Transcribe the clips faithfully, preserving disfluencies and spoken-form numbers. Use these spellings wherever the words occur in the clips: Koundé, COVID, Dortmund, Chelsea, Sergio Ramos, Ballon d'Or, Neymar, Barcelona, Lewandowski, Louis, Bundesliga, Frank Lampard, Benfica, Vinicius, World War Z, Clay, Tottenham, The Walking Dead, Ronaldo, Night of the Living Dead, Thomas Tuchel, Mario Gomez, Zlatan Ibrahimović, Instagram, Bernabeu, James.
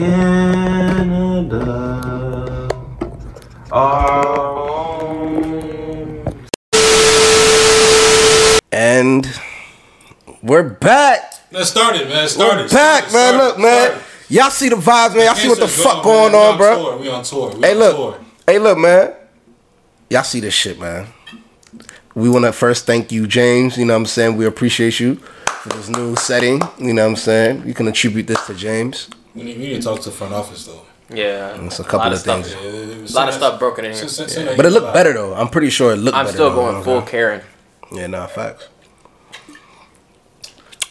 Canada. Um... And we're back. Let's start it, man. Start we're it. Back, Let's man. Start Look, it. man. Y'all see the vibes, man. Y'all see what the fuck going on, bro. We on tour. We hey, on look. tour. Hey, look, man. Y'all see this shit, man. We want to first thank you, James. You know what I'm saying? We appreciate you for this new setting. You know what I'm saying? You can attribute this to James. We need, we need to talk to the front office, though. Yeah. And it's a couple a of things. Yeah, a lot of stuff broken in here. So, so, so yeah. But it looked better, though. I'm pretty sure it looked I'm better. I'm still going though, full okay. Karen. Yeah, nah, facts.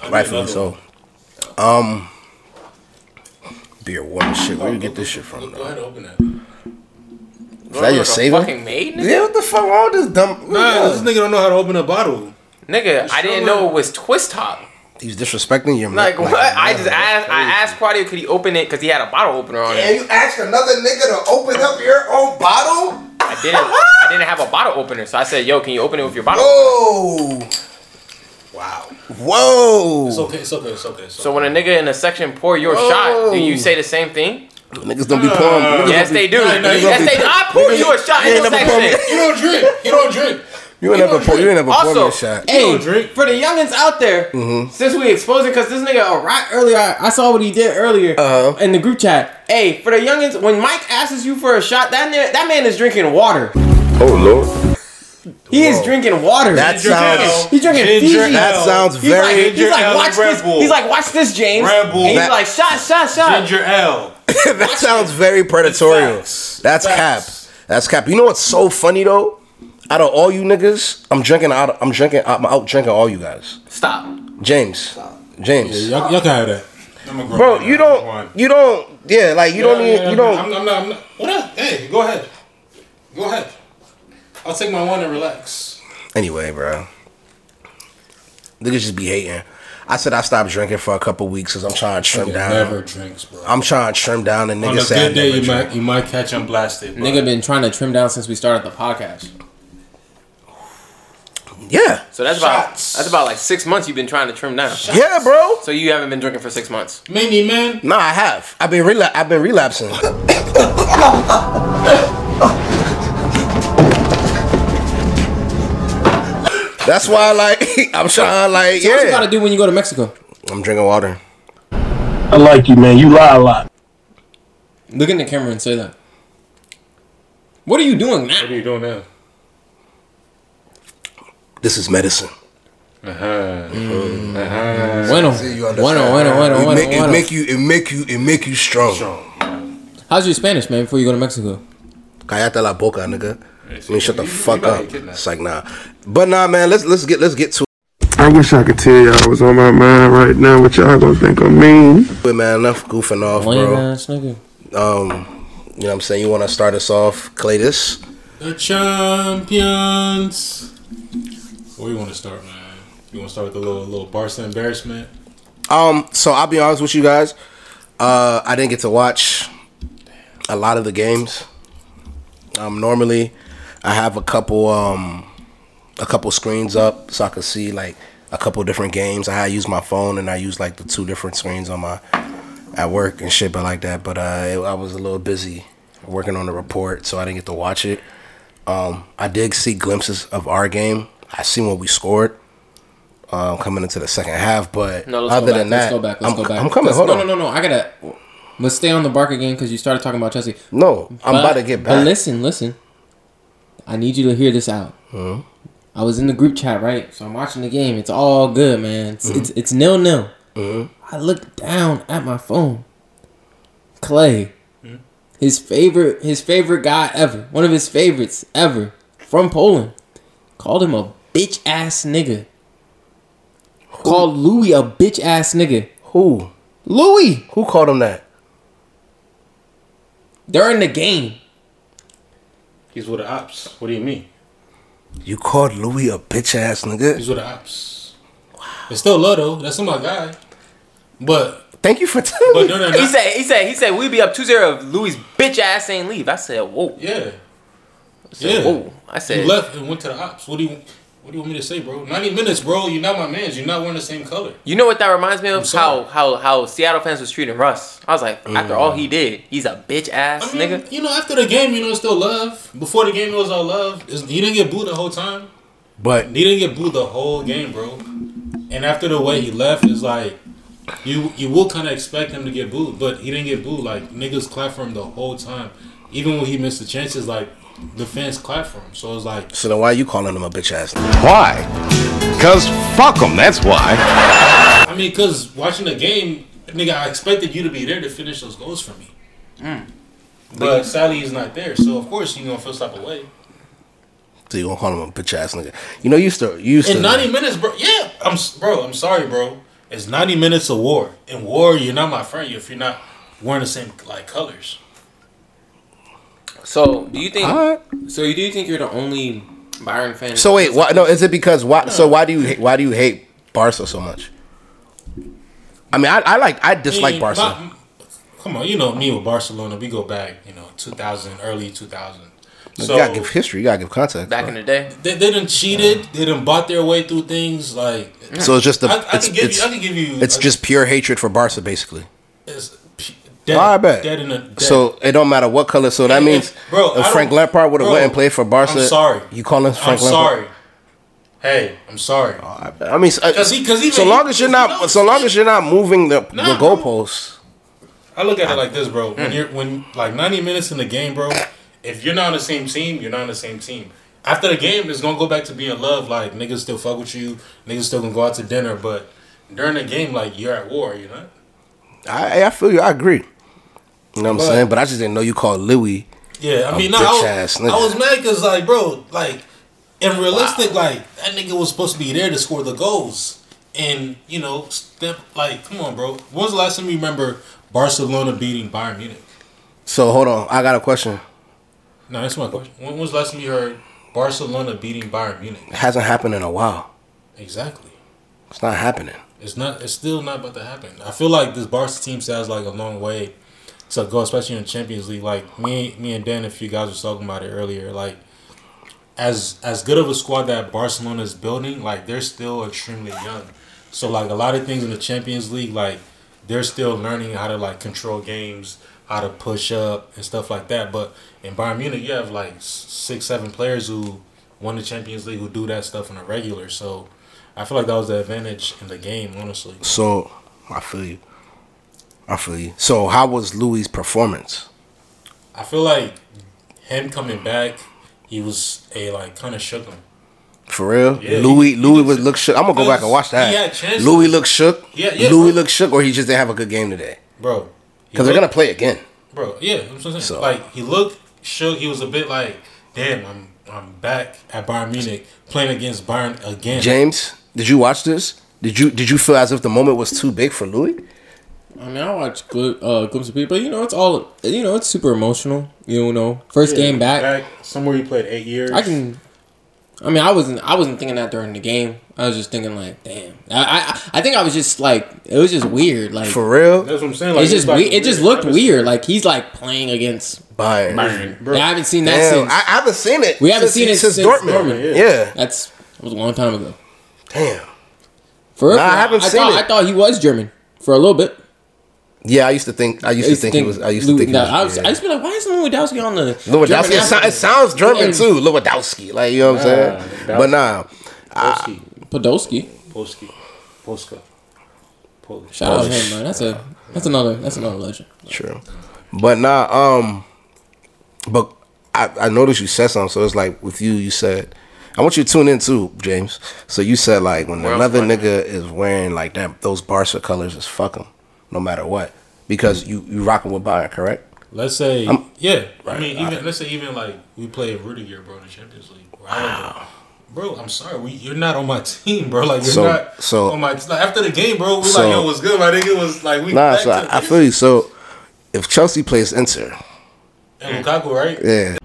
Rightfully so. Um, beer, water, shit. Where you get this shit from, though? Go ahead and open that. Is that, that your savior? Fucking maid, nigga? Yeah, what the fuck? All this dumb. Nah, this nigga don't know how to open a bottle. Nigga, I didn't know it was twist top. He's disrespecting your. Like, like what? Man, I just asked. I asked Claudio could he open it because he had a bottle opener on yeah, it. And you asked another nigga to open up your own bottle? I didn't. I didn't have a bottle opener, so I said, "Yo, can you open it with your bottle?" Whoa. Opener? Wow. Whoa. It's okay. It's okay. It's okay. It's okay. So when a nigga in a section pour your Whoa. shot, do you say the same thing? Niggas don't be pouring. Uh, yes, be, they do. No, no, yes, they do. I pour you a shot in the section. You don't drink. You don't drink. You ain't ever pour. You ain't ever pour me a shot. Hey, you don't drink. For the youngins out there, mm-hmm. since we exposed it, because this nigga arrived earlier, I saw what he did earlier uh-huh. in the group chat. Hey, for the youngins, when Mike asks you for a shot, that man, that man is drinking water. Oh Lord. He Whoa. is drinking water. That sounds. He's drinking Fiji. That sounds very. He's like, he's like watch this. He's like, watch this, James. Red Bull. And he's that, like, shot, shot, shot. Ginger ale. That sounds very predatory. That's Facts. cap. That's cap. You know what's so funny though? Out of all you niggas, I'm drinking out. I'm drinking. I'm out drinking all you guys. Stop, James. Stop. James. Yeah, y'all, y'all can have that. I'm a grown Bro, man. you don't. You don't. Yeah, like you yeah, don't. Yeah, even, yeah, you don't. I'm, I'm not. I'm not. What up? Hey, go ahead. Go ahead. I'll take my one and relax. Anyway, bro. Niggas just be hating. I said I stopped drinking for a couple weeks because I'm trying to trim nigga down. Never drinks, bro. I'm trying to trim down and niggas. On a sad good day, you drink. might you might catch him blasted. Bro. Nigga been trying to trim down since we started the podcast. Yeah. So that's Shots. about that's about like six months you've been trying to trim down. Shots. Yeah, bro. So you haven't been drinking for six months. Mini man. No, I have. I've been rela- I've been relapsing. That's why, like, I'm trying, like, so yeah. What you gotta do when you go to Mexico? I'm drinking water. I like you, man. You lie a lot. Look in the camera and say that. What are you doing now? What are you doing now? This is medicine. Uh huh. Mm. Uh huh. Bueno, bueno, bueno, bueno, bueno. It make you, it make you, it make you strong. strong. How's your Spanish, man? Before you go to Mexico? Cállate la boca, nigga. I mean, shut the fuck up. It's like nah, but nah, man. Let's let's get let's get to. It. I wish I could tell y'all what's on my mind right now. What y'all gonna think of me? But man, enough goofing off, bro. Um, you know what I'm saying. You want to start us off, Claytis? The champions. Where you want to start, man? You want to start with a little little Barca embarrassment? Um, so I'll be honest with you guys. Uh, I didn't get to watch a lot of the games. Um, normally. I have a couple, um, a couple screens up so I can see like a couple different games. I use my phone and I use like the two different screens on my at work and shit, but like that. But uh, it, I was a little busy working on the report, so I didn't get to watch it. Um, I did see glimpses of our game. I seen what we scored uh, coming into the second half, but no, other back, than that, let's go back. Let's I'm, go back. I'm coming. Let's, hold no, on. No, no, no. I gotta. Let's stay on the Barca game because you started talking about Chelsea. No, but, I'm about to get back. But listen, listen. I need you to hear this out. Mm-hmm. I was in the group chat, right? So I'm watching the game. It's all good, man. It's mm-hmm. it's, it's nil-nil. Mm-hmm. I look down at my phone. Clay, mm-hmm. his favorite his favorite guy ever, one of his favorites ever from Poland, called him a bitch ass nigga. Who? Called Louis a bitch ass nigga. Who? Louis. Who called him that? During the game. He's with the ops. What do you mean? You called Louis a bitch ass nigga? He's with the ops. Wow. It's still low though. That's my guy. But thank you for telling but me. No, no, no. He said he said he said we be up two zero if Louis bitch ass ain't leave. I said, whoa. Yeah. I said, yeah. Whoa. I said, you left and went to the ops. What do you What do you want me to say, bro? ninety minutes, bro. You're not my man. You're not wearing the same color. You know what that reminds me of? How how how Seattle fans was treating Russ. I was like, mm. after all he did, he's a bitch-ass I mean, nigga. You know, after the game, you know, it's still love. Before the game, it was all love. It's, he didn't get booed the whole time. But he didn't get booed the whole game, bro. And after the way he left, it's like, you you will kind of expect him to get booed. But he didn't get booed. Like, niggas clapped for him the whole time. Even when he missed the chances, like, the fans clap for him, so it's like. So then, why are you calling him a bitch ass? Why? Cause fuck him. That's why. I mean, cause watching the game, nigga, I expected you to be there to finish those goals for me. Mm. But sadly, he's not there, so of course you gonna feel some type of way. So you gonna call him a bitch ass nigga? You know, you used to, you used to. In ninety minutes, bro. Yeah, I'm bro. I'm sorry, bro. It's ninety minutes of war. In war, you're not my friend if you're not wearing the same like colors. So do you think? Right. So do you think you're the only Bayern fan? So wait, why, no? Is it because why? No. So why do you why do you hate Barca so much? I mean, I, I like I dislike I mean, Barca. My, come on, you know me with Barcelona. We go back, you know, two thousand, early two thousand. So you gotta give history. You gotta give context. Back bro. in the day, they, they done cheated. They done bought their way through things. Like so, it's just the. I, I it's, can give you. I can give you. It's I, just pure hatred for Barca, basically. It's, Dead, oh, I bet. Dead in a, dead. So it don't matter what color. So that yeah, means bro, if Frank Lampard would have went and played for Barca, I'm sorry. You call him Frank I'm Lampard? I'm sorry. Hey, I'm sorry. Oh, I, I mean, Cause he, cause so long he, as you're not, knows. so long as you're not moving the, nah, the goalposts. I look at it like this, bro. When you're when like ninety minutes in the game, bro. If you're not on the same team, you're not on the same team. After the game, it's gonna go back to being love. Like niggas still fuck with you. Niggas still gonna go out to dinner, but during the game, like you're at war. You know. I I feel you. I agree. You know what I'm but, saying? But I just didn't know you called Louis. Yeah, I mean, no, I was, I was mad because, like, bro, like, and realistic, wow. like, that nigga was supposed to be there to score the goals. And, you know, step, like, come on, bro. When was the last time you remember Barcelona beating Bayern Munich? So, hold on. I got a question. No, that's my question. When was the last time you heard Barcelona beating Bayern Munich? It hasn't happened in a while. Exactly. It's not happening. It's not. It's still not about to happen. I feel like this Barca team has, like, a long way to go, especially in the Champions League. Like, me me and Dan, if you guys were talking about it earlier, like, as as good of a squad that Barcelona is building, like, they're still extremely young. So, like, a lot of things in the Champions League, like, they're still learning how to, like, control games, how to push up and stuff like that. But in Bayern Munich, you have, like, six, seven players who won the Champions League who do that stuff on a regular, so... I feel like that was the advantage in the game, honestly. So, I feel you. I feel you. So, how was Louis' performance? I feel like him coming back, he was a like kind of shook him. For real? Yeah, Louis he, Louis he was looked shook. I'm going to go back and watch that. He Louis looked shook? Yeah, yeah. Louis looked shook or he just didn't have a good game today? Bro. Because they're going to play again. Bro, yeah. I'm saying. So. Like, he looked shook. He was a bit like, damn, I'm, I'm back at Bayern Munich playing against Bayern again. James? Did you watch this? Did you did you feel as if the moment was too big for Louis? I mean, I watched gl- uh, glimpses of people, but you know, it's all you know. It's super emotional. You know, first yeah, game back, back somewhere you played eight years. I can. I mean, I wasn't. I wasn't thinking that during the game. I was just thinking like, damn. I I, I think I was just like, it was just weird. Like for real, that's what I'm saying. Like, it's just like we- it weird. just looked weird. Like he's like playing against Bayern. Bayern. Bro. Yeah, I haven't seen that damn, since. I, I haven't seen it. We haven't since, seen it since, since Dortmund. Dortmund. Yeah. yeah, that's that was a long time ago. Damn. For real, nah, I haven't I seen thought, it. I thought he was German for a little bit. Yeah, I used to think. I used, I used to think, think he was. I used to Lu, think. Nah, he was, I, was, yeah. I used to be like, why isn't Lewandowski on the? Lewandowski. It, so, it sounds German and, too. Lewandowski. Like you know what I'm uh, saying. Dowski. But nah. Podolski. Podolski. Podolski. Polska. Polish. Shout Polish. out to him, man. That's a. That's another. That's another legend. True. But nah. Um. But I, I noticed you said something. So it's like with you, you said. I want you to tune in too, James. So you said like when We're another nigga is wearing like that, those Barca colors is fuck them, no matter what, because you you rocking with Bayern, correct? Let's say I'm, yeah. Right, I mean, even right. let's say even like we play Rüdiger, bro, in the Champions League. Wow. Bro, I'm sorry, we, you're not on my team, bro. Like you're so, not so, on my like, after the game, bro. We so, like yo, what's good? My nigga was like we. Nah, so I, I feel you. So if Chelsea plays Inter, and Lukaku, right? Yeah.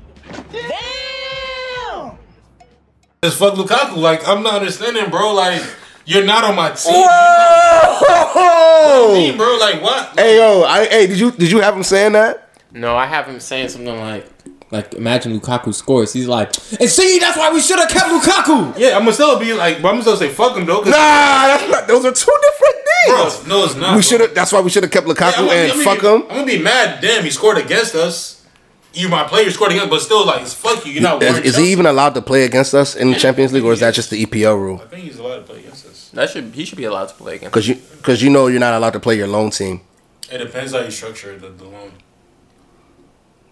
Just fuck Lukaku. Like, I'm not understanding, bro. Like, you're not on my team. Whoa! What do you mean, bro? Like, what? Hey, yo. I, hey, did you did you have him saying that? No, I have him saying something like, Like, imagine Lukaku scores. He's like, and see, that's why we should have kept Lukaku. Yeah, I'm gonna still be like, but I'm gonna still say fuck him though. Nah, that's not, those are two different things. Bro, no, it's not. We should have. That's why we should have kept Lukaku yeah, and be, fuck be, him. I'm gonna be mad. Damn, he scored against us. You, my player, scored against, but still, like, it's fuck you. You're not. Is, is he even allowed to play against us in the Champions League, or is that just the E P L rule? I think he's allowed to play against us. That should he should be allowed to play against. Because you because you know you're not allowed to play your loan team. It depends how you structure the, the loan.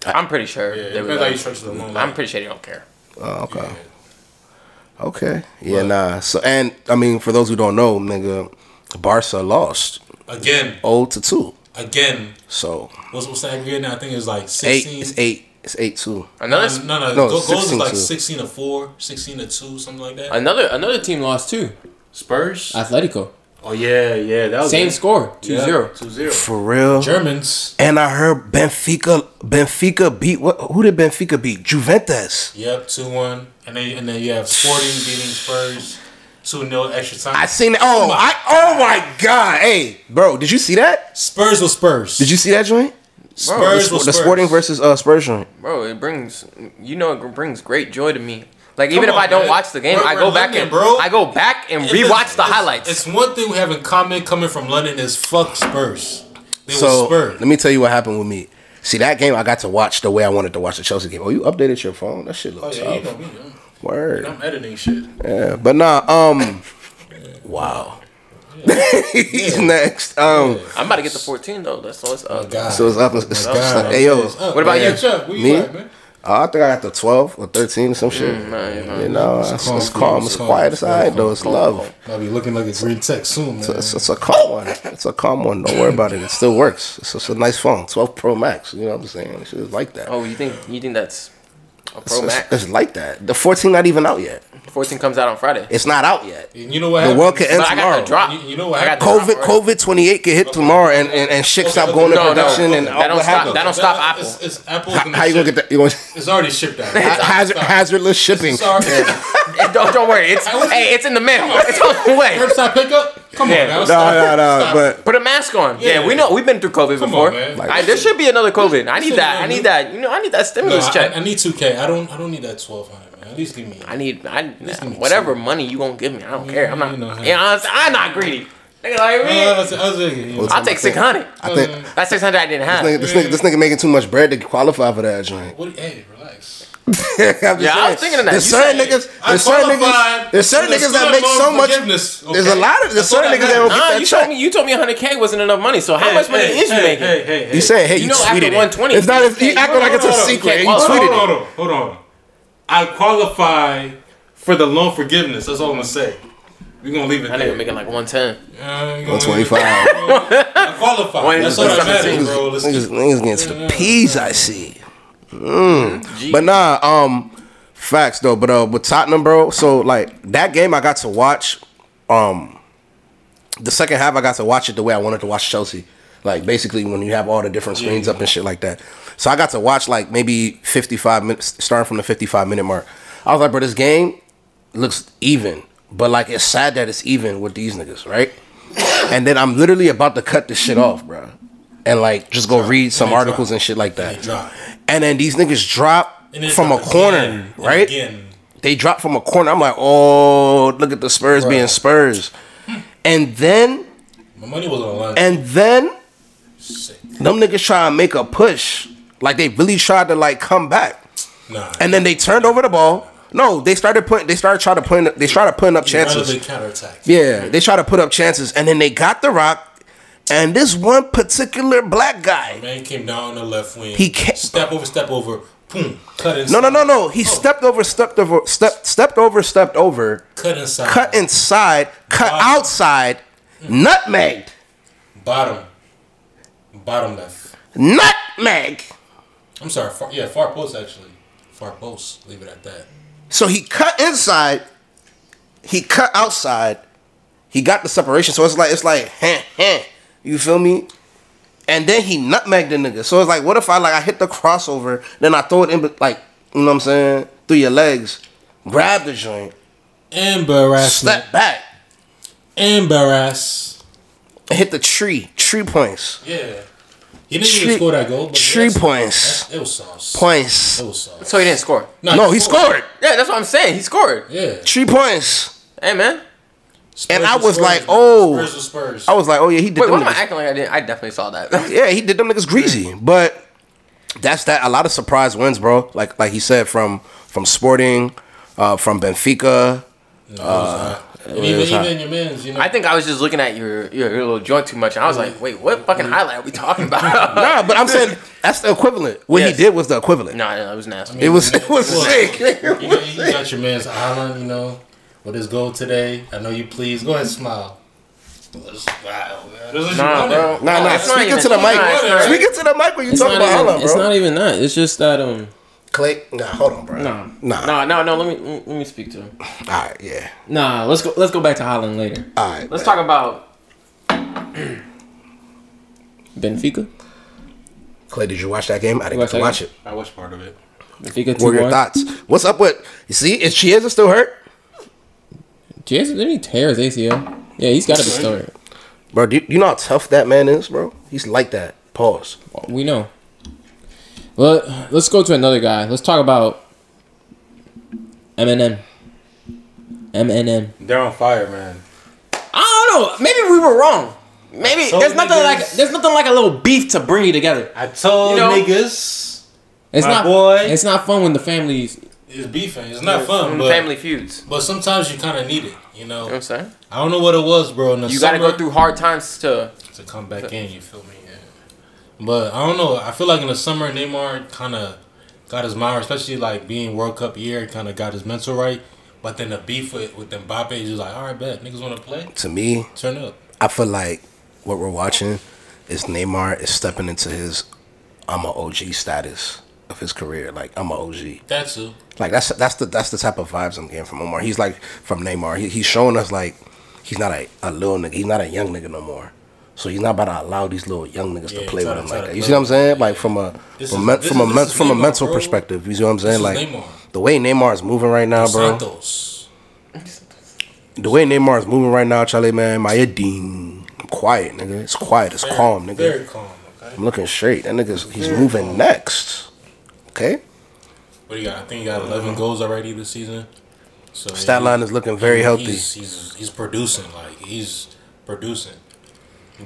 I'm pretty sure. Yeah, they would like, the moon, like, I'm pretty sure they don't care. Oh, okay. Yeah. Okay. Yeah, but, nah. So, and, I mean, for those who don't know, nigga, Barca lost. Again. oh to two Again. So. What's, what's the aggregate now? I think it's like sixteen. Eight, it's eight. It's eight two Another, no, no, no. Goals is like sixteen to four sixteen to two something like that. Another another team lost, too. Spurs? Atletico. Oh, yeah, yeah. That was Same good. score, two zero Yeah, for real. Germans. And I heard Benfica Benfica beat... What? Who did Benfica beat? Juventus. Yep, two one And then and then you have Sporting beating Spurs. two nil extra time. I seen that. Oh, oh, I, oh, my God. Hey, bro, did you see that? Spurs was Spurs. Did you see that joint? Spurs bro, was the Spurs. The Sporting versus uh, Spurs joint. Bro, it brings... You know, it brings great joy to me. Like, Come even on, if I don't man. watch the game, we're, I go back London, and bro. I go back and it's, rewatch it's, the highlights. It's one thing we have in common coming from London is fuck Spurs. They so, were Spurs. Let me tell you what happened with me. See, that game I got to watch the way I wanted to watch the Chelsea game. Oh, you updated your phone? That shit looks oh, yeah, tough. You know me, yeah. Word. I'm editing shit. Yeah, but nah, um, wow. He's yeah. next. Um, yeah. I'm about to get the fourteen though. That's all it's up. Oh, so it's up. It's oh, up. Hey, yo. Up, what about man. you? Chuck, what you me? Like, man? Uh, I think I got the twelve or thirteen or some shit. Mm, nah, yeah, nah, you know, it's, it's, calm, it's calm, it's calm, quiet, it's alright though, it's love. I'll be looking like it's green tech soon, man. It's a, it's, it's a calm one, it's a calm one, don't worry about it, it still works. It's, it's a nice phone, twelve Pro Max you know what I'm saying? It's like that. Oh, you think you think that's a Pro it's, Max? It's, it's like that. The fourteen not even out yet. fourteen comes out on Friday. It's not out yet. You know what? The world could end tomorrow. I got drop. You, you know what? I got COVID. Drop, right? COVID twenty-eight could hit okay. tomorrow, and and, and shit okay, stop okay, going no, to production. No, okay. And that don't stop. That don't stop Apple. It's, it's Apple how, how you gonna get that? You gonna, it's already shipped out. hazard, hazardless shipping. don't don't worry. It's hey, it's in the mail. It's on the way. Curbside pickup. Come yeah. on, man. No, stop. no, no. Stop. But put a mask on. Yeah, yeah, we know. We've been through COVID Come before. On, like, I, there should be another COVID. I need that. I need that. You know, I need that stimulus no, check. I, I need two K I don't. I don't need that twelve hundred Man. At least give me. I need. I nah, me whatever two. money you gonna give me. I don't yeah, care. I'm not. You know, yeah, I'm not greedy. Nigga like me. Uh, that's, that's, that's, yeah. I'll take six hundred. I think uh, that's six hundred I didn't have. This nigga, this, yeah. nigga, this nigga making too much bread to qualify for that joint. What? Hey, relax. yeah, saying, I was thinking of that. There's certain say, niggas. There's certain niggas. There's certain niggas that make so much. Okay. There's a lot of. There's certain niggas that don't nah, get that you check. Told me, you told me one hundred K wasn't enough money. So how hey, much hey, money hey, is you hey, making? Hey, hey, hey. You saying hey, you, you know tweeted after one twenty It's not. You acting like it's a secret. You tweeted it. Hold on, hold on. I qualify for the loan forgiveness. That's all I'm gonna say. We're gonna leave it there. I think I'm making like one ten Yeah, one twenty-five I qualify. That's all that matters, bro. Niggas getting to the P's. I see. Mm. But nah, um, facts though. But uh, with Tottenham, bro. So like that game, I got to watch. Um, the second half, I got to watch it the way I wanted to watch Chelsea. Like basically, when you have all the different screens yeah. up and shit like that. So I got to watch like maybe fifty-five minutes, starting from the fifty-five minute mark. I was like, bro, this game looks even, but like it's sad that it's even with these niggas, right? And then I'm literally about to cut this shit off, bro. And like just go drop. read some articles drop. and shit like that. And, and then these niggas drop from drop a corner, again, right? Again. They drop from a corner. I'm like, oh, look at the Spurs Bro. being Spurs. And then my money was on the line. And then Sick. them niggas try to make a push. Like they really tried to like come back. Nah, and then they turned over the ball. No, they started putting. They started trying to put. They started putting up chances. They counterattack. Yeah, they tried to put up chances, and then they got the rock. And this one particular black guy, the man came down on the left wing. He ca- step over, step over, boom, cut inside. No, no, no, no. He oh. stepped over, stepped over, stepped, stepped over, stepped over. Cut inside. Cut inside. Cut Bottom. outside. Mm. Nutmegged. Bottom. Bottom left. Nutmeg. I'm sorry. Far, yeah, far post actually. Far post. Leave it at that. So he cut inside. He cut outside. He got the separation. So it's like it's like. Heh, heh. You feel me? And then he nutmegged the nigga. So it's like, what if I like I hit the crossover, then I throw it in, like, you know what I'm saying? Through your legs, grab the joint. Embarrass. Step back. Embarrass. Hit the tree. Tree points. Yeah. He didn't three, even score that goal. But three points. It was sauce. Points. It was sauce. So he didn't score. No, no he, he scored. scored. Yeah, that's what I'm saying. He scored. Yeah. Three points. Hey, man. Spurs and I was Spurs, like, oh. Spurs Spurs. I was like, oh, yeah, he did Wait, them. Wait, why am I acting like I didn't? I definitely saw that. Yeah, he did them niggas greasy. But that's that. A lot of surprise wins, bro. Like like he said, from, from Sporting, uh, from Benfica. No, uh, Even, even your men's, you know? I think I was just looking at your, your your little joint too much, and I was like, "Wait, what fucking highlight are we talking about?" Nah, but I'm saying that's the equivalent. What yes. he did was the equivalent. Nah, no, it was nasty. I mean, it was it was well, sick. You know, you got your man's Haaland, you know, with his goal today. I know you pleased. Go ahead, smile. Wow, man. Nah, bro. Nah, nah. nah Speak into the mic. Nah, Speak into the mic when you talk about Haaland, bro. It's not even that. It's just that um. Clay, nah, hold on, bro. Nah, nah, nah, no, no. Let me let me speak to him. All right, yeah. Nah, let's go. Let's go back to Haaland later. All right, let's man. talk about Benfica. Clay, did you watch that game? I didn't get to watch it. I watched part of it. Benfica. What were your thoughts? What's up with? You see, is Chiesa still hurt? Chiesa didn't he tear his A C L? Yeah, he's got to be still hurt. Bro, do you, you know how tough that man is, bro? He's like that. Pause. We know. Well, let's go to another guy. Let's talk about M N M. M N M. They're on fire, man. I don't know. Maybe we were wrong. Maybe there's nothing niggas, like there's nothing like a little beef to bring you together. I told you know, niggas. It's my not boy. It's not fun when the families. It's beefing. It's not fun. But, family feuds. But sometimes you kind of need it. You know. You know what I'm saying. I don't know what it was, bro. In the you got to go through hard times to to come back to, in. You feel me? But I don't know. I feel like in the summer, Neymar kind of got his mind, especially like being World Cup year, kind of got his mental right. But then the beef with, with Mbappé is just like, all right, bet. Niggas want to play? To me, turn up. I feel like what we're watching is Neymar is stepping into his I'm an O G status of his career. Like, I'm an O G. That's it. Like, that's that's the that's the type of vibes I'm getting from Omar. He's like, from Neymar. He, he's showing us, like, he's not a, a little nigga. He's not a young nigga no more. So he's not about to allow these little young niggas yeah, to play with him like that. You see what I'm saying? Like from a this from, is, from is, a from Neymar, a mental bro. perspective. You see what I'm saying? Like the way Neymar is moving right now, bro. Santos. The way Neymar is moving right now, Charlie man, my ding. I'm quiet, nigga. It's quiet. It's very, calm, nigga. Very calm. Okay. I'm looking straight. That nigga's he's very moving calm. next. Okay. What do you got? I think he got eleven goals already this season. So stat he, line is looking very he, healthy. He's, he's he's producing like he's producing.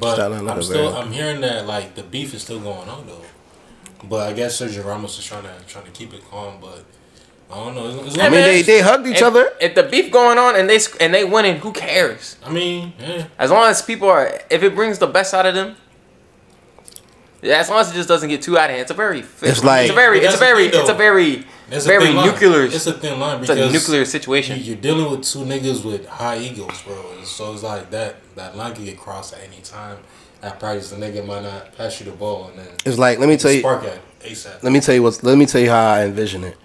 But I'm still I'm hearing that like the beef is still going on though. But I guess Sergio Ramos is trying to trying to keep it calm. But I don't know. It's, it's I mean, they, they hugged each if, other. If the beef going on and they and they winning, who cares? I mean, yeah. As long as people are, if it brings the best out of them. Yeah, as long as it just doesn't get too out of hand, it's a very it's like it's a very it's a very it's a very it's very nuclear. It's a thin line because it's a nuclear situation. You're dealing with two niggas with high egos, bro. So it's like that that line can get crossed at any time. At practice, the nigga might not pass you the ball, and then it's like let me tell you. Spark at ASAP. Let me tell you what. Let me tell you how I envision it.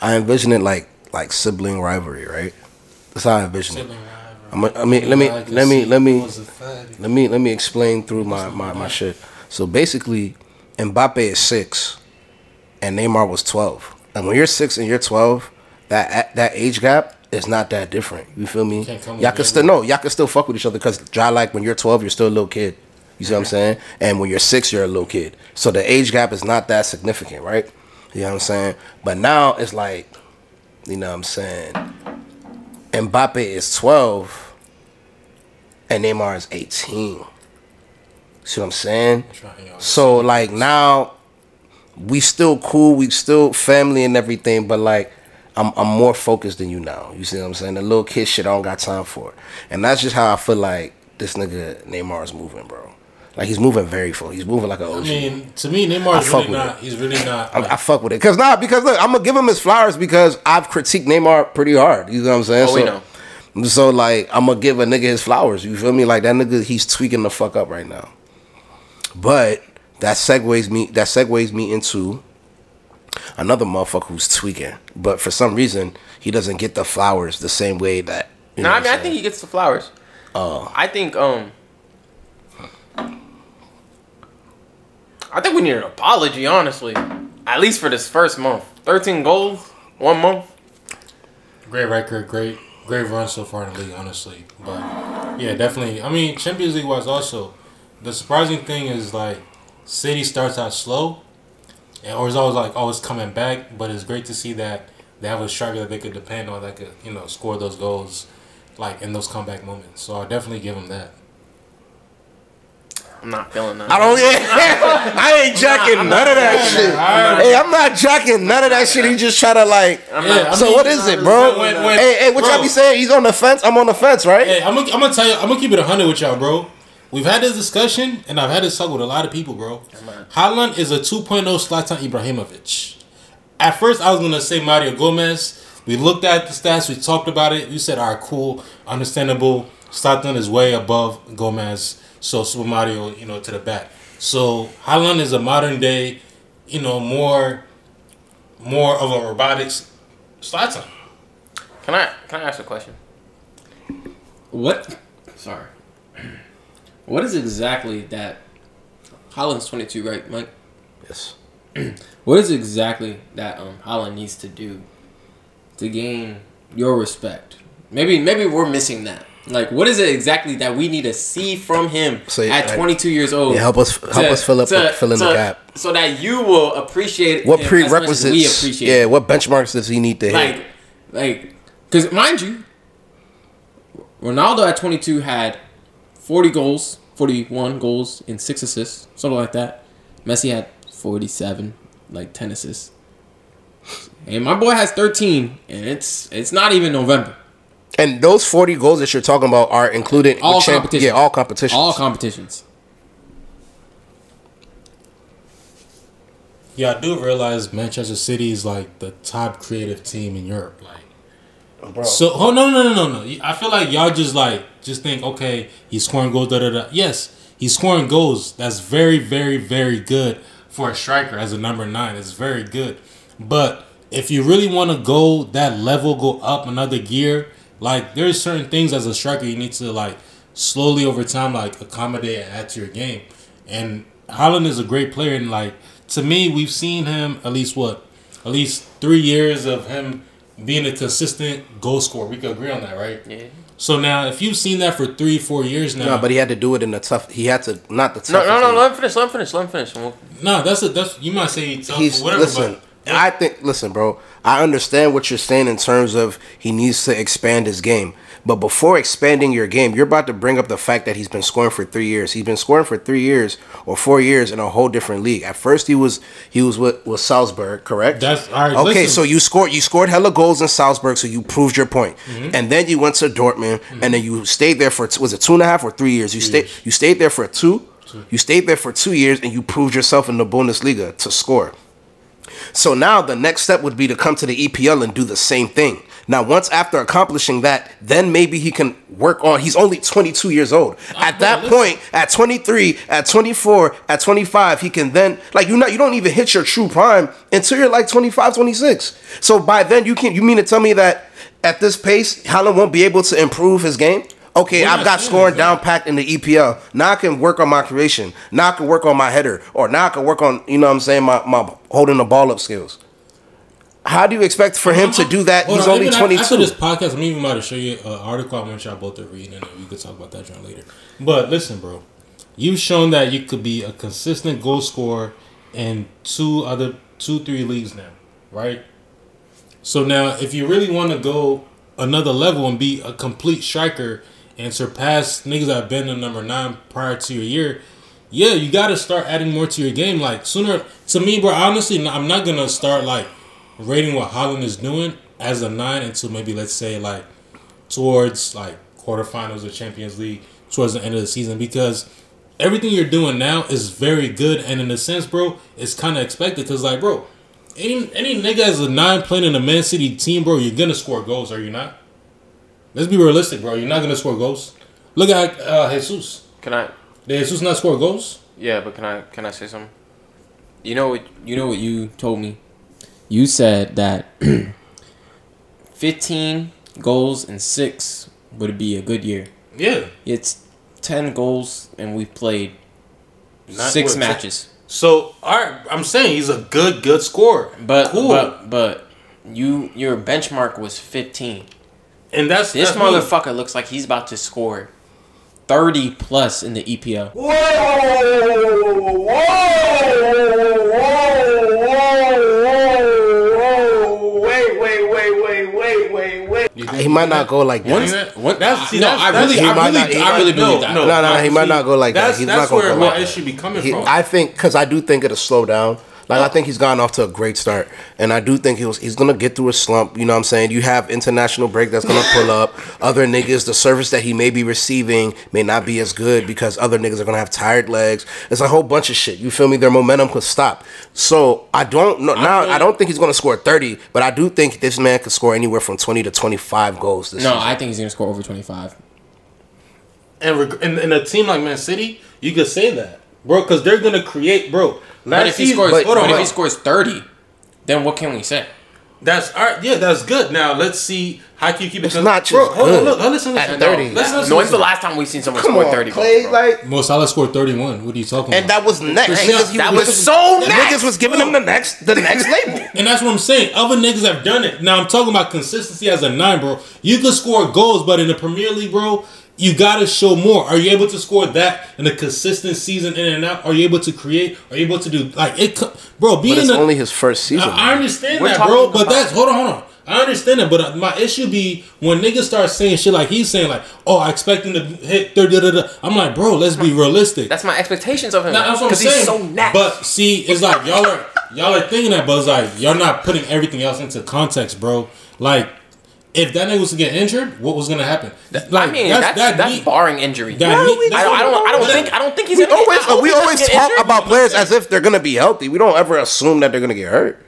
I envision it like like sibling rivalry, right? That's how I envision it. I'm a, I mean, let me let me let me let me let me explain through my my my shit. So basically, Mbappe is six, and Neymar was twelve. And when you're six and you're twelve, that that age gap is not that different. You feel me? Y'all can still no, y'all can still fuck with each other because dry like when you're twelve, you're still a little kid. You see what I'm saying? And when you're six, you're a little kid. So the age gap is not that significant, right? You know what I'm saying? But now it's like, you know what I'm saying? Mbappe is twelve, and Neymar is eighteen. See what I'm saying? So like now, we still cool, we still family and everything, but like I'm I'm more focused than you now. You see what I'm saying? The little kid shit, I don't got time for it, and that's just how I feel like this nigga Neymar is moving, bro. Like he's moving very full. He's moving like an O G. I mean, to me, Neymar's really not. It. He's really not. Like, I, I fuck with it, cause nah, because look, I'm gonna give him his flowers because I've critiqued Neymar pretty hard. You know what I'm saying? Oh, so, we know. So like I'm gonna give a nigga his flowers. You feel me? Like that nigga, he's tweaking the fuck up right now. But that segues me that segues me into another motherfucker who's tweaking. But for some reason, he doesn't get the flowers the same way that you No, know I mean I think he gets the flowers. Oh. I think um I think we need an apology, honestly. At least for this first month. Thirteen goals, one month. Great record, great great run so far in the league, honestly. But yeah, definitely I mean Champions League wise also. The surprising thing is like City starts out slow, and or it's always like always coming back. But it's great to see that they have a striker that they could depend on that could, you know, score those goals, like in those comeback moments. So I'll definitely give them that. I'm not feeling that. I don't. Yeah, I ain't jacking I'm not, none I'm of that shit. That. Hey, I'm not jacking none of that shit. He just try to like. Yeah, I mean, so what is it, bro? When, when, hey, hey, what bro, y'all be saying? He's on the fence. I'm on the fence, right? Hey, I'm gonna, I'm gonna tell you. I'm gonna keep it a hundred with y'all, bro. We've had this discussion, and I've had this talk with a lot of people, bro. Haaland is a two point oh Zlatan Ibrahimović. At first, I was gonna say Mario Gomez. We looked at the stats. We talked about it. We said, all right, cool, understandable. Zlatan is way above Gomez. So Super Mario, you know, to the back. So Haaland is a modern day, you know, more, more of a robotics Zlatan. Can I can I ask a question? What? Sorry. What is exactly that? Haaland's twenty-two, right, Mike? Yes. What is exactly that um, Haaland needs to do to gain your respect? Maybe maybe we're missing that. Like, what is it exactly that we need to see from him so, at twenty-two years old? Yeah, help us, help to, us fill up, to, fill in to, the gap, so that you will appreciate what him prerequisites. As much as we appreciate yeah, what benchmarks does he need to like, hit? Like, because mind you, Ronaldo at twenty-two had forty goals, forty-one goals, and six assists, something like that. Messi had forty-seven, like ten assists, and my boy has thirteen, and it's it's not even November. And those forty goals that you're talking about are included all champ- competitions. Yeah, all competitions. All competitions. Yeah, I do realize Manchester City is like the top creative team in Europe. Like, oh, bro. So oh no no no no no. I feel like y'all just like just think okay, he's scoring goals. Da da da. Yes, he's scoring goals. That's very very very good for a striker as a number nine. It's very good. But if you really want to go that level, go up another gear. Like, there's certain things as a striker you need to, like, slowly over time, like, accommodate and add to your game. And Haaland is a great player. And, like, to me, we've seen him at least, what, at least three years of him being a consistent goal scorer. We could agree on that, right? Yeah. So, now, if you've seen that for three, four years now. No, but he had to do it in the tough. He had to, not the tough. No, no, no, no, let him finish, let him finish, let him finish. We'll... No, that's a, that's, you might say tough He's, or whatever, listen, but. I think, listen, bro, I understand what you're saying in terms of he needs to expand his game. But before expanding your game, you're about to bring up the fact that he's been scoring for three years. He's been scoring for three years or four years in a whole different league. At first, he was he was with, with Salzburg, correct? That's all right. Okay, listen. So you scored you scored hella goals in Salzburg, so you proved your point. Mm-hmm. And then you went to Dortmund, mm-hmm. and then you stayed there for was it two and a half or three years? You three stayed years. you stayed there for two. two. You stayed there for two years, and you proved yourself in the Bundesliga to score. So now the next step would be to come to the E P L and do the same thing. Now, once after accomplishing that, then maybe he can work on. He's only twenty-two years old. At oh, that listen. point, at twenty-three, at twenty-four, at twenty-five, he can then like you not you don't even hit your true prime until you're like twenty-five, twenty-six. So by then you can you mean to tell me that at this pace, Haaland won't be able to improve his game? Okay, I've got scoring down packed in the E P L. Now I can work on my creation. Now I can work on my header. Or now I can work on, you know what I'm saying, my, my holding the ball up skills. How do you expect for him to do that? Hold He's on, only twenty-two. After this podcast, I'm even about to show you an article I want y'all both to read, and we could talk about that John later. But listen, bro. You've shown that you could be a consistent goal scorer in two other, two, three leagues now, right? So now, if you really want to go another level and be a complete striker, and surpass niggas that have been in number nine prior to your year, yeah, you got to start adding more to your game. Like, sooner, to me, bro, honestly, I'm not going to start, like, rating what Haaland is doing as a nine until maybe, let's say, like, towards, like, quarterfinals or Champions League, towards the end of the season, because everything you're doing now is very good, and in a sense, bro, it's kind of expected, because, like, bro, any, any nigga as a nine playing in a Man City team, bro, you're going to score goals, are you not? Let's be realistic, bro. You're not going to score goals. Look at uh, Jesus. Can I? Did Jesus not score goals? Yeah, but can I can I say something? You know what you know what you told me? You said that fifteen goals and six would be a good year. Yeah. It's ten goals and we've played not six worse. matches. So, all right, I'm saying he's a good, good scorer. But, cool. but, but you your benchmark was fifteen. And that's this that's motherfucker me. Looks like he's about to score thirty plus in the E P L. Whoa! Whoa! might not go like that. No, I really, I really believe that. No, no, no, he might not go like that. He's not going to go like that. That's where my issue be coming from. I think because I do think it'll slow down. Like, I think he's gotten off to a great start. And I do think he was, he's going to get through a slump. You know what I'm saying? You have international break that's going to pull up. Other niggas, the service that he may be receiving may not be as good because other niggas are going to have tired legs. It's a whole bunch of shit. You feel me? Their momentum could stop. So, I don't know. Now, I don't think he's going to score thirty, but I do think this man could score anywhere from twenty to twenty-five goals this no, season. No, I think he's going to score over twenty-five. And reg- in, in a team like Man City, you could say that. Bro, because they're going to create, bro. Last but if he season, scores, but, on, but if he scores thirty, then what can we say? That's all right. Yeah, that's good. Now let's see how can you keep it. It's not just bro, hold on, look, hold listen, listen, at thirty. No, listen, listen, no, when's the last time we've seen someone Come score on, thirty? Clay, goals, like Mo Salah scored thirty-one. What are you talking and about? And that was next. Niggas, that was, was so next. Niggas was giving him the next, the next label. And that's what I'm saying. Other niggas have done it. Now I'm talking about consistency as a nine, bro. You could score goals, but in the Premier League, bro. You got to show more. Are you able to score that in a consistent season in and out? Are you able to create? Are you able to do... like it? Bro, being but it's a, only his first season. I, I understand We're that, bro. But that's... Hold on, hold on. I understand that. But my issue be when niggas start saying shit like he's saying like, oh, I expect him to hit... Da, da, da, da. I'm like, bro, let's be realistic. That's my expectations of him. Because he's so nasty. But see, it's like y'all are, y'all are thinking that, but it's like y'all not putting everything else into context, bro. Like... if that nigga was to get injured, what was gonna happen? Like, I mean, that's, that's, that that's need, barring injury. That no, need, I don't, I don't, I don't think, I don't think he's. We gonna always, get, we always talk injured. About players as if they're gonna be healthy. We don't ever assume that they're gonna get hurt.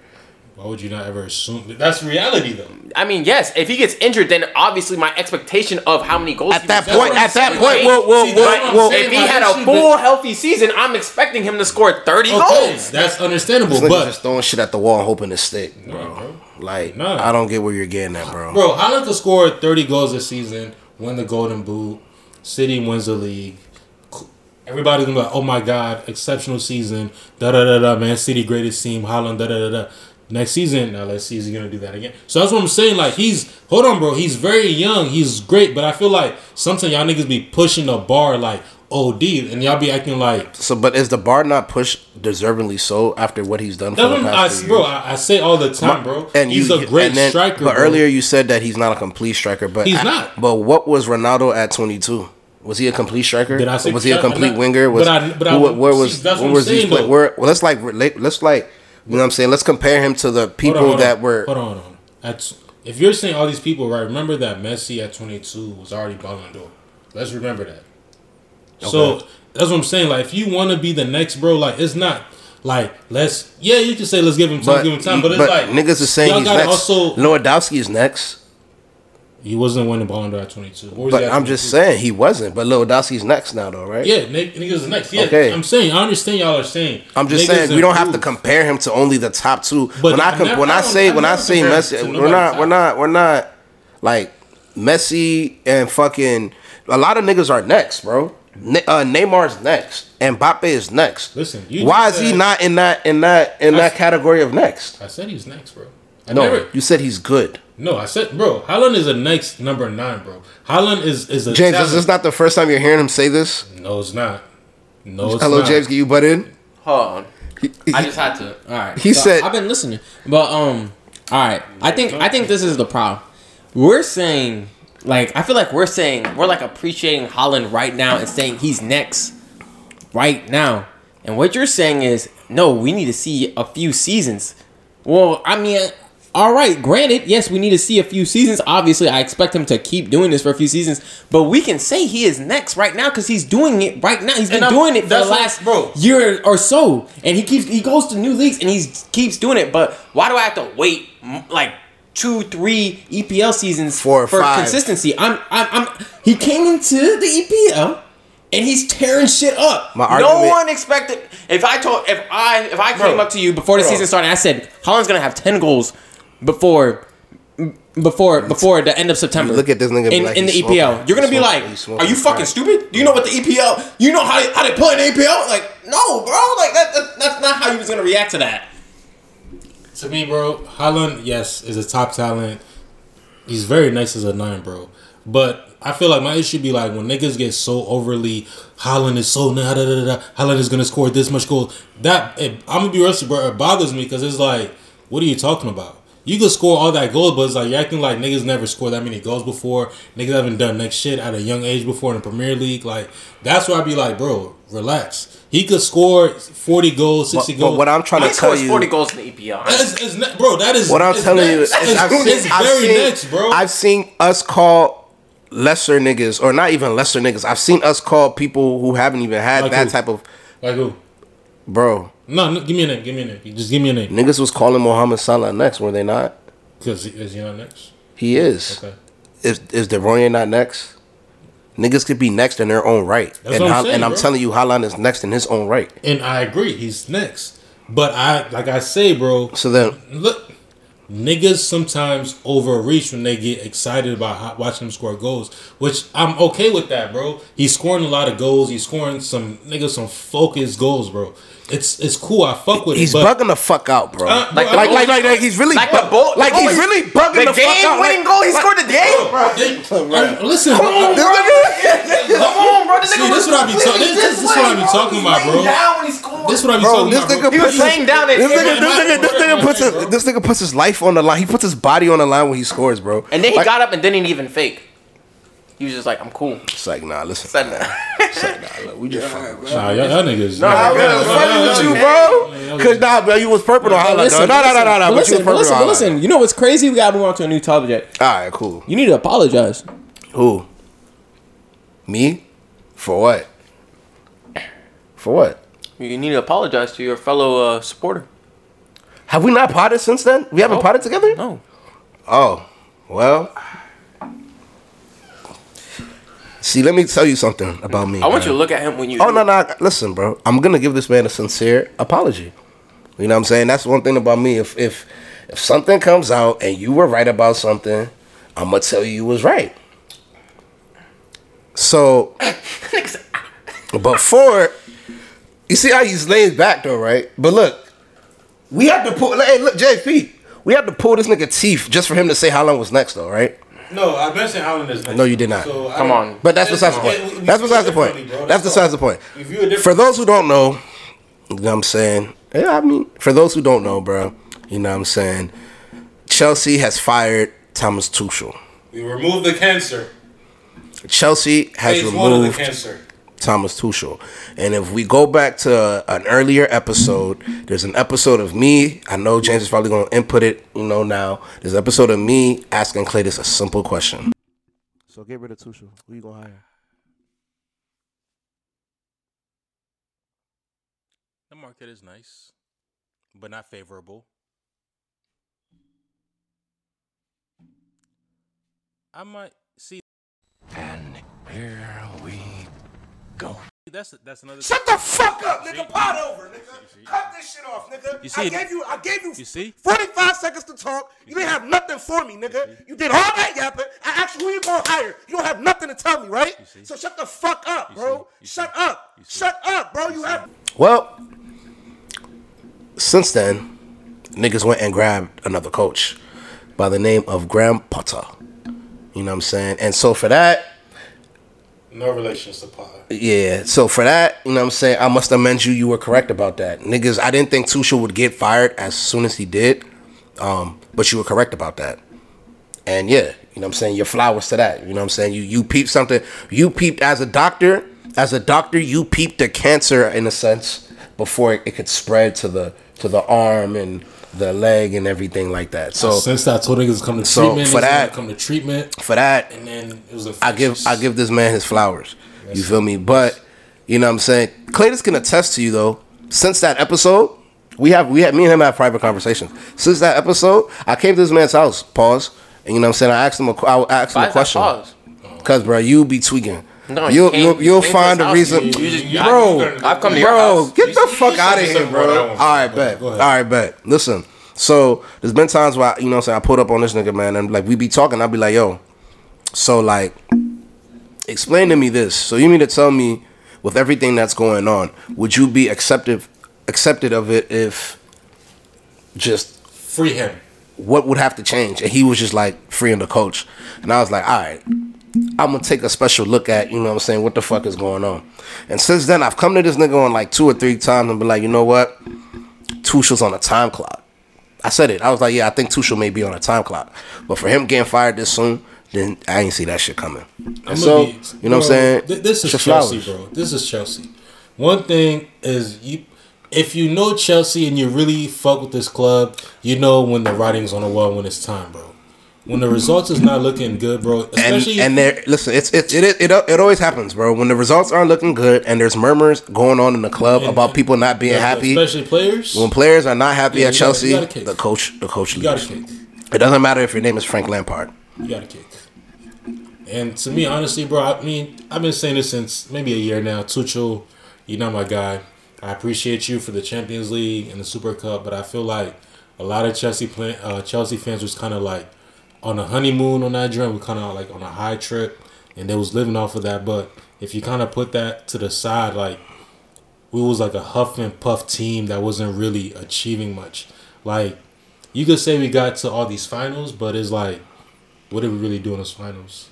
Why would you not ever assume? That's reality, though. I mean, yes. If he gets injured, then obviously my expectation of how many goals at he that point, at that point, well, well, See, well, well if he like, had a full been... healthy season, I'm expecting him to score thirty okay, goals. That's understandable. This but just throwing shit at the wall, and hoping to stick, bro. bro. Like, nah. I don't get where you're getting at, bro. Bro, Haaland to score thirty goals this season, win the Golden Boot, City wins the league. Everybody's gonna be like, oh my god, exceptional season, da da da da, Man City greatest team, Haaland, da da da da. Next season, now let's see if he's gonna do that again. So that's what I'm saying. Like he's, hold on, bro, he's very young, he's great, but I feel like sometimes y'all niggas be pushing the bar like O D, and y'all be acting like so. But is the bar not pushed deservingly so after what he's done for the past I, bro, years? I, I say all the time, bro. And he's you, a great then, striker. But bro. Earlier you said that he's not a complete striker, but he's at, not. But what was Ronaldo at twenty-two? Was he a complete striker? Did I say was he a complete I, winger? Was but I, but I, who, where was see, that's where what was he? Where, well, let's like let's like. You know what I'm saying? Let's compare him to the people hold on, hold that on. were... Hold on, hold on. At, if you're saying all these people, right, remember that Messi at twenty-two was already Ballon d'Or. Let's remember that. Okay. So, that's what I'm saying. Like, if you want to be the next, bro, like, it's not... Like, let's... Yeah, you can say let's give him time, but, give him time, but, but it's like... niggas are saying he's next. Also, Lewandowski is next. He wasn't winning Ballon d'Or at twenty-two. But at I'm twenty-two? Just saying, he wasn't. But Lewandowski's next now, though, right? Yeah, n- niggas are next. Yeah, okay. I'm saying, I understand y'all are saying. I'm just saying, we don't have to compare him to only the top two. But when I, I, com- never, when I say, I when I say Messi, we're not, we're not, we're not, like, Messi and fucking, a lot of niggas are next, bro. Ne- uh, Neymar's next. And Mbappé is next. Listen, you why is said, he not in that, in that, in I that said, category of next? I said he's next, bro. I no, never, you said he's good. No, I said, bro, Haaland is the next number nine, bro. Haaland is, is a... James, talent. Is this not the first time you're hearing him say this? No, it's not. No, it's Hello, not. Hello, James, can you butt in? Hold on. He, he, I just had to. All right. He so said... I've been listening. But, um, all right. I think, I think this is the problem. We're saying, like, I feel like we're saying, we're, like, appreciating Haaland right now and saying he's next right now. And what you're saying is, no, we need to see a few seasons. Well, I mean... All right, granted, yes, we need to see a few seasons. Obviously, I expect him to keep doing this for a few seasons. But we can say he is next right now because he's doing it right now. He's been doing it for the last bro. year or so. And he keeps he goes to new leagues and he keeps doing it. But why do I have to wait like two, three E P L seasons for consistency? I'm, I'm, I'm. He came into the E P L. And he's tearing shit up. My no argument, one expected. If I told, if I, if I came bro, up to you before the bro. season started, I said Haaland's gonna have ten goals before, before, before the end of September. You look at this nigga in, like in the smoking. E P L. You're gonna he's be smoking. Like, are you fucking stupid? Do you know what the E P L? You know how how they play in the E P L? Like, no, bro. Like that, that that's not how you was gonna react to that. To me, bro, Haaland, yes, is a top talent. He's very nice as a nine, bro. But I feel like my issue be like when niggas get so overly Haaland is so nah, da, da, da, da, Haaland is gonna score this much goals. That it, I'm gonna be real, bro. It bothers me because it's like, what are you talking about? You could score all that goals, but it's like you're acting like niggas never scored that many goals before. Niggas haven't done next shit at a young age before in the Premier League. Like, that's where I'd be like, bro, relax. He could score forty goals, sixty but, goals. But what I'm trying he to tell you, forty goals in the E P L. It's, it's ne- bro, that is what I'm telling next. you. Is I've seen, it's I've very seen, next, bro. I've seen us call lesser niggas, or not even lesser niggas. I've seen us call people who haven't even had like that who? type of like who, bro. No, no, give me a name. Give me a name. Just give me a name. Niggas was calling Mohamed Salah next, were they not? Because is he not next? He is. Okay. Is is De Bruyne not next? Niggas could be next in their own right. That's and what I'm ha- saying, and I'm bro. telling you, Haaland is next in his own right. And I agree, he's next. But I, like I say, bro. So then, look, niggas sometimes overreach when they get excited about watching him score goals, which I'm okay with that, bro. He's scoring a lot of goals. He's scoring some niggas some focused goals, bro. It's it's cool. I fuck with he's it. He's bugging the fuck out, bro. Uh, like, bro like, like, like, like, he's really, like, bu- bo- like he's really bugging the, the fuck out. The game-winning goal. He like, scored the game, bro. bro. bro. bro. Listen, come on, bro. Come on, bro. This See, this what I be talking. This, this, this what I be talking about, bro. This what I be talking about. This nigga, he was laying down. This nigga, this nigga puts his, this nigga puts his life on the line. He puts his body on the line when he scores, bro. And then he got up and didn't even fake. He was just like, I'm cool. It's like, nah, listen. It's like, nah. It's like, nah, look, we just yeah, fucking. Nah, y'all, y'all niggas. Nah, I was fucking with you, bro. Because, nah, bro, you was purple on Haaland. No, no, no, no, no. But you was purple on Haaland. Listen, but listen. You know what's crazy? We got to move on to a new topic. All right, cool. You need to apologize. Who? Me? For what? For what? You need to apologize to your fellow uh, supporter. Have we not potted since then? We haven't oh. potted together? No. Oh, well. See, let me tell you something about me. I want man. you to look at him when you... Oh, no, no. Listen, bro. I'm going to give this man a sincere apology. You know what I'm saying? That's one thing about me. If if if something comes out and you were right about something, I'm going to tell you you was right. So, before... You see how he's laid back, though, right? But look, we have to pull... Hey, look, J P. We have to pull this nigga teeth just for him to say Haaland was next, though, right? No, I mentioned Haaland is next. No, you did not. So Come on. But that's besides the point. That's besides the point. That's besides the point. For those who don't know, you know what I'm saying? Yeah, I mean, for those who don't know, bro, you know what I'm saying? Chelsea has fired Thomas Tuchel. We removed the cancer. Chelsea has Phase removed one of the cancer. Thomas Tuchel. And if we go back to an earlier episode, there's an episode of me. I know James is probably going to input it, you know, now. There's an episode of me asking Claytis a simple question. So get rid of Tuchel. Who you going to hire? The market is nice, but not favorable. I might see. And here we go. That's that's another. Shut the fuck up, nigga. Pot over, nigga. Cut this shit off, nigga. You see, I gave you, I gave you, you see? forty-five seconds to talk. You, you didn't have nothing for me, nigga. You, you did all that yapping. I asked you who you gonna hire. You don't have nothing to tell me, right? So shut the fuck up, bro. Shut up. Shut up, bro. You, you have. Well, since then, niggas went and grabbed another coach by the name of Graham Potter. You know what I'm saying? And so for that. No relations to Potter. Yeah, so for that, you know what I'm saying, I must amend you. You were correct about that. Niggas, I didn't think Tuchel would get fired as soon as he did, um, but you were correct about that. And yeah, you know what I'm saying, your flowers to that. You know what I'm saying? You you peeped something. You peeped as a doctor. As a doctor, you peeped the cancer, in a sense, before it, it could spread to the to the arm and the leg and everything like that. So since that, I told niggas come to so treatment. For that, come to treatment for that. And then it was a I give I give this man his flowers. Yes. You feel me? But you know what I'm saying. Claytis can attest to you though. Since that episode, we have we had me and him have private conversations. Since that episode, I came to this man's house. Pause. And you know what I'm saying. I asked him a I asked him Why a question. Pause? Cause bro, you be tweaking. No, you'll you you'll, you'll find a reason, you, you just, bro. I've come to your bro, house. Get you, the you, fuck you out of here, bro. All right, bet. All right, bet. Listen. So there's been times where I, you know what I'm saying, I pulled up on this nigga, man, and like we be talking. I'll be like, yo, so like, explain to me this. So you mean to tell me, with everything that's going on, would you be accepted accepted of it if just free him? What would have to change? And he was just like freeing the coach, and I was like, all right. I'm going to take a special look at, you know what I'm saying, what the fuck is going on. And since then, I've come to this nigga on like two or three times and been like, you know what? Tuchel's on a time clock. I said it. I was like, yeah, I think Tuchel may be on a time clock. But for him getting fired this soon, then I ain't see that shit coming. And so, be, you know bro, what I'm saying? Th- this is Chelsea, flowers. bro. This is Chelsea. One thing is, you, if you know Chelsea and you really fuck with this club, you know when the writing's on the wall when it's time, bro. When the results is not looking good, bro. Especially and, and there, listen, it's it it, it it it always happens, bro. When the results aren't looking good and there's murmurs going on in the club and, about people not being happy, especially players. When players are not happy yeah, at Chelsea, gotta, gotta the coach, the coach you leaves. Gotta kick. It doesn't matter if your name is Frank Lampard. You gotta kick. And to me, honestly, bro, I mean, I've been saying this since maybe a year now. Tuchel, you're not my guy. I appreciate you for the Champions League and the Super Cup, but I feel like a lot of Chelsea play, uh, Chelsea fans was kind of like. On a honeymoon on that dream, we kind of like on a high trip, and they was living off of that. But if you kind of put that to the side, like we was like a huff and puff team that wasn't really achieving much. Like you could say we got to all these finals, but it's like, what did we really do in those finals?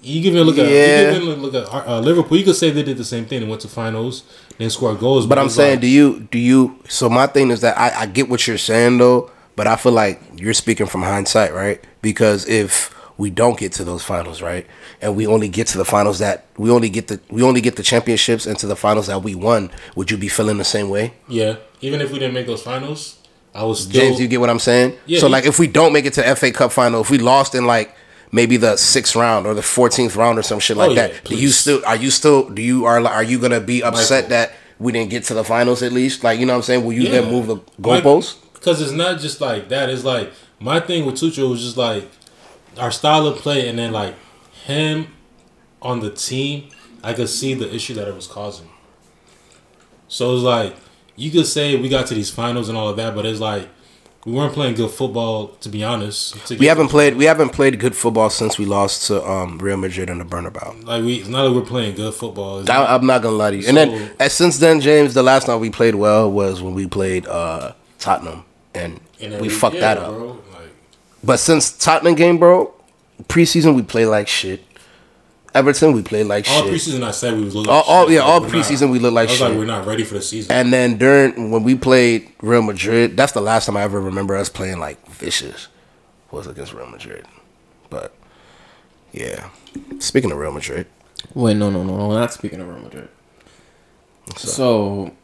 You give me a look at yeah. you give me a look at uh, Liverpool. You could say they did the same thing and went to finals, then scored goals. But, but I'm saying, like, do you do you? So my thing is that I, I get what you're saying though. But I feel like you're speaking from hindsight, right? Because if we don't get to those finals, right, and we only get to the finals that we only get the we only get the championships and to the finals that we won, would you be feeling the same way? Yeah, even if we didn't make those finals, I was still... James, you get what I'm saying? Yeah, so, he... like, if we don't make it to the F A Cup final, if we lost in like maybe the sixth round or the fourteenth round or some shit like oh, yeah, that, please. do you still are you still do you are are you gonna be upset Michael. that we didn't get to the finals at least? Like, you know what I'm saying? Will you yeah. then move the goalposts? Because it's not just like that. It's like, my thing with Tuchel was just like, our style of play, and then like, him on the team, I could see the issue that it was causing. So it's like, you could say we got to these finals and all of that, but it's like, we weren't playing good football, to be honest. To we haven't played we haven't played good football since we lost to um, Real Madrid in the Bernabeu. Like we, it's not that like we're playing good football. I, I'm not going to lie to you. So, and then, and since then, James, the last time we played well was when we played uh, Tottenham. And, and we fucked yeah, that up. Bro, like, but since Tottenham game, bro, preseason we play like shit. Everton we play like all shit. All preseason I said we look like all, shit. All, yeah, like, all preseason not, we look like I was shit. Like, we're not ready for the season. And then during when we played Real Madrid, that's the last time I ever remember us playing like vicious was against Real Madrid. But yeah, speaking of Real Madrid. Wait, no, no, no, no, not speaking of Real Madrid. So, so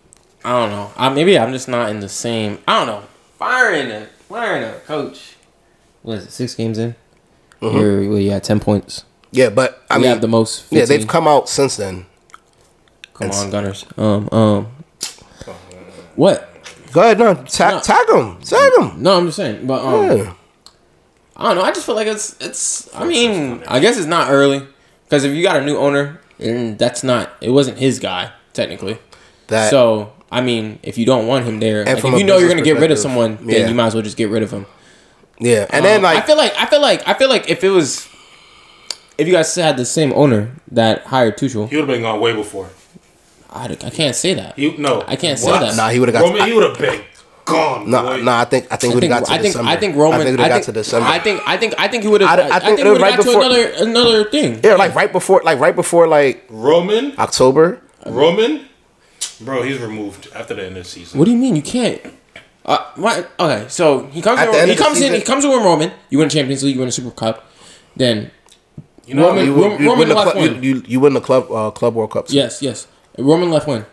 I don't know. I, maybe I'm just not in the same. I don't know. Firing a, firing a coach. What is it, six games in? Mm-hmm. You're, well, you had ten points. Yeah, but I we mean... have the most fifteen. Yeah, they've come out since then. Come it's, on, Gunners. Um, um, what? Go ahead, no. Tag, no. tag them. Tag them. No, I'm just saying. But, um... Yeah. I don't know. I just feel like it's... it's. I mean, I guess it's not early. Because if you got a new owner, that's not... It wasn't his guy, technically. That... So... I mean, if you don't want him there, like, if you know you're gonna get rid of someone, yeah. then you might as well just get rid of him. Yeah, and um, then like I feel like I feel like I feel like if it was, if you guys had the same owner that hired Tuchel, he would have been gone way before. I, I can't say that. You no, I can't what? say that. Nah, he would have got. Roman, to, I, he would have been gone. No, nah, no, nah, I think I think would have got to I think, December. I think Roman. I think would have got to December. I think I think I think he would have. I, I, I think, think would have right got before, to another another thing. Yeah, like right before, like right before, like Roman October Roman. Bro, he's removed after the end of the season. What do you mean you can't? Uh, what? Okay, so he comes. In, he comes in. He comes in with Roman. You win the Champions League. You win the Super Cup. Then you know Roman. You win, Roman, you win left the cl- one. You, you win the club uh, club World Cup. Yes, yes. Roman left one.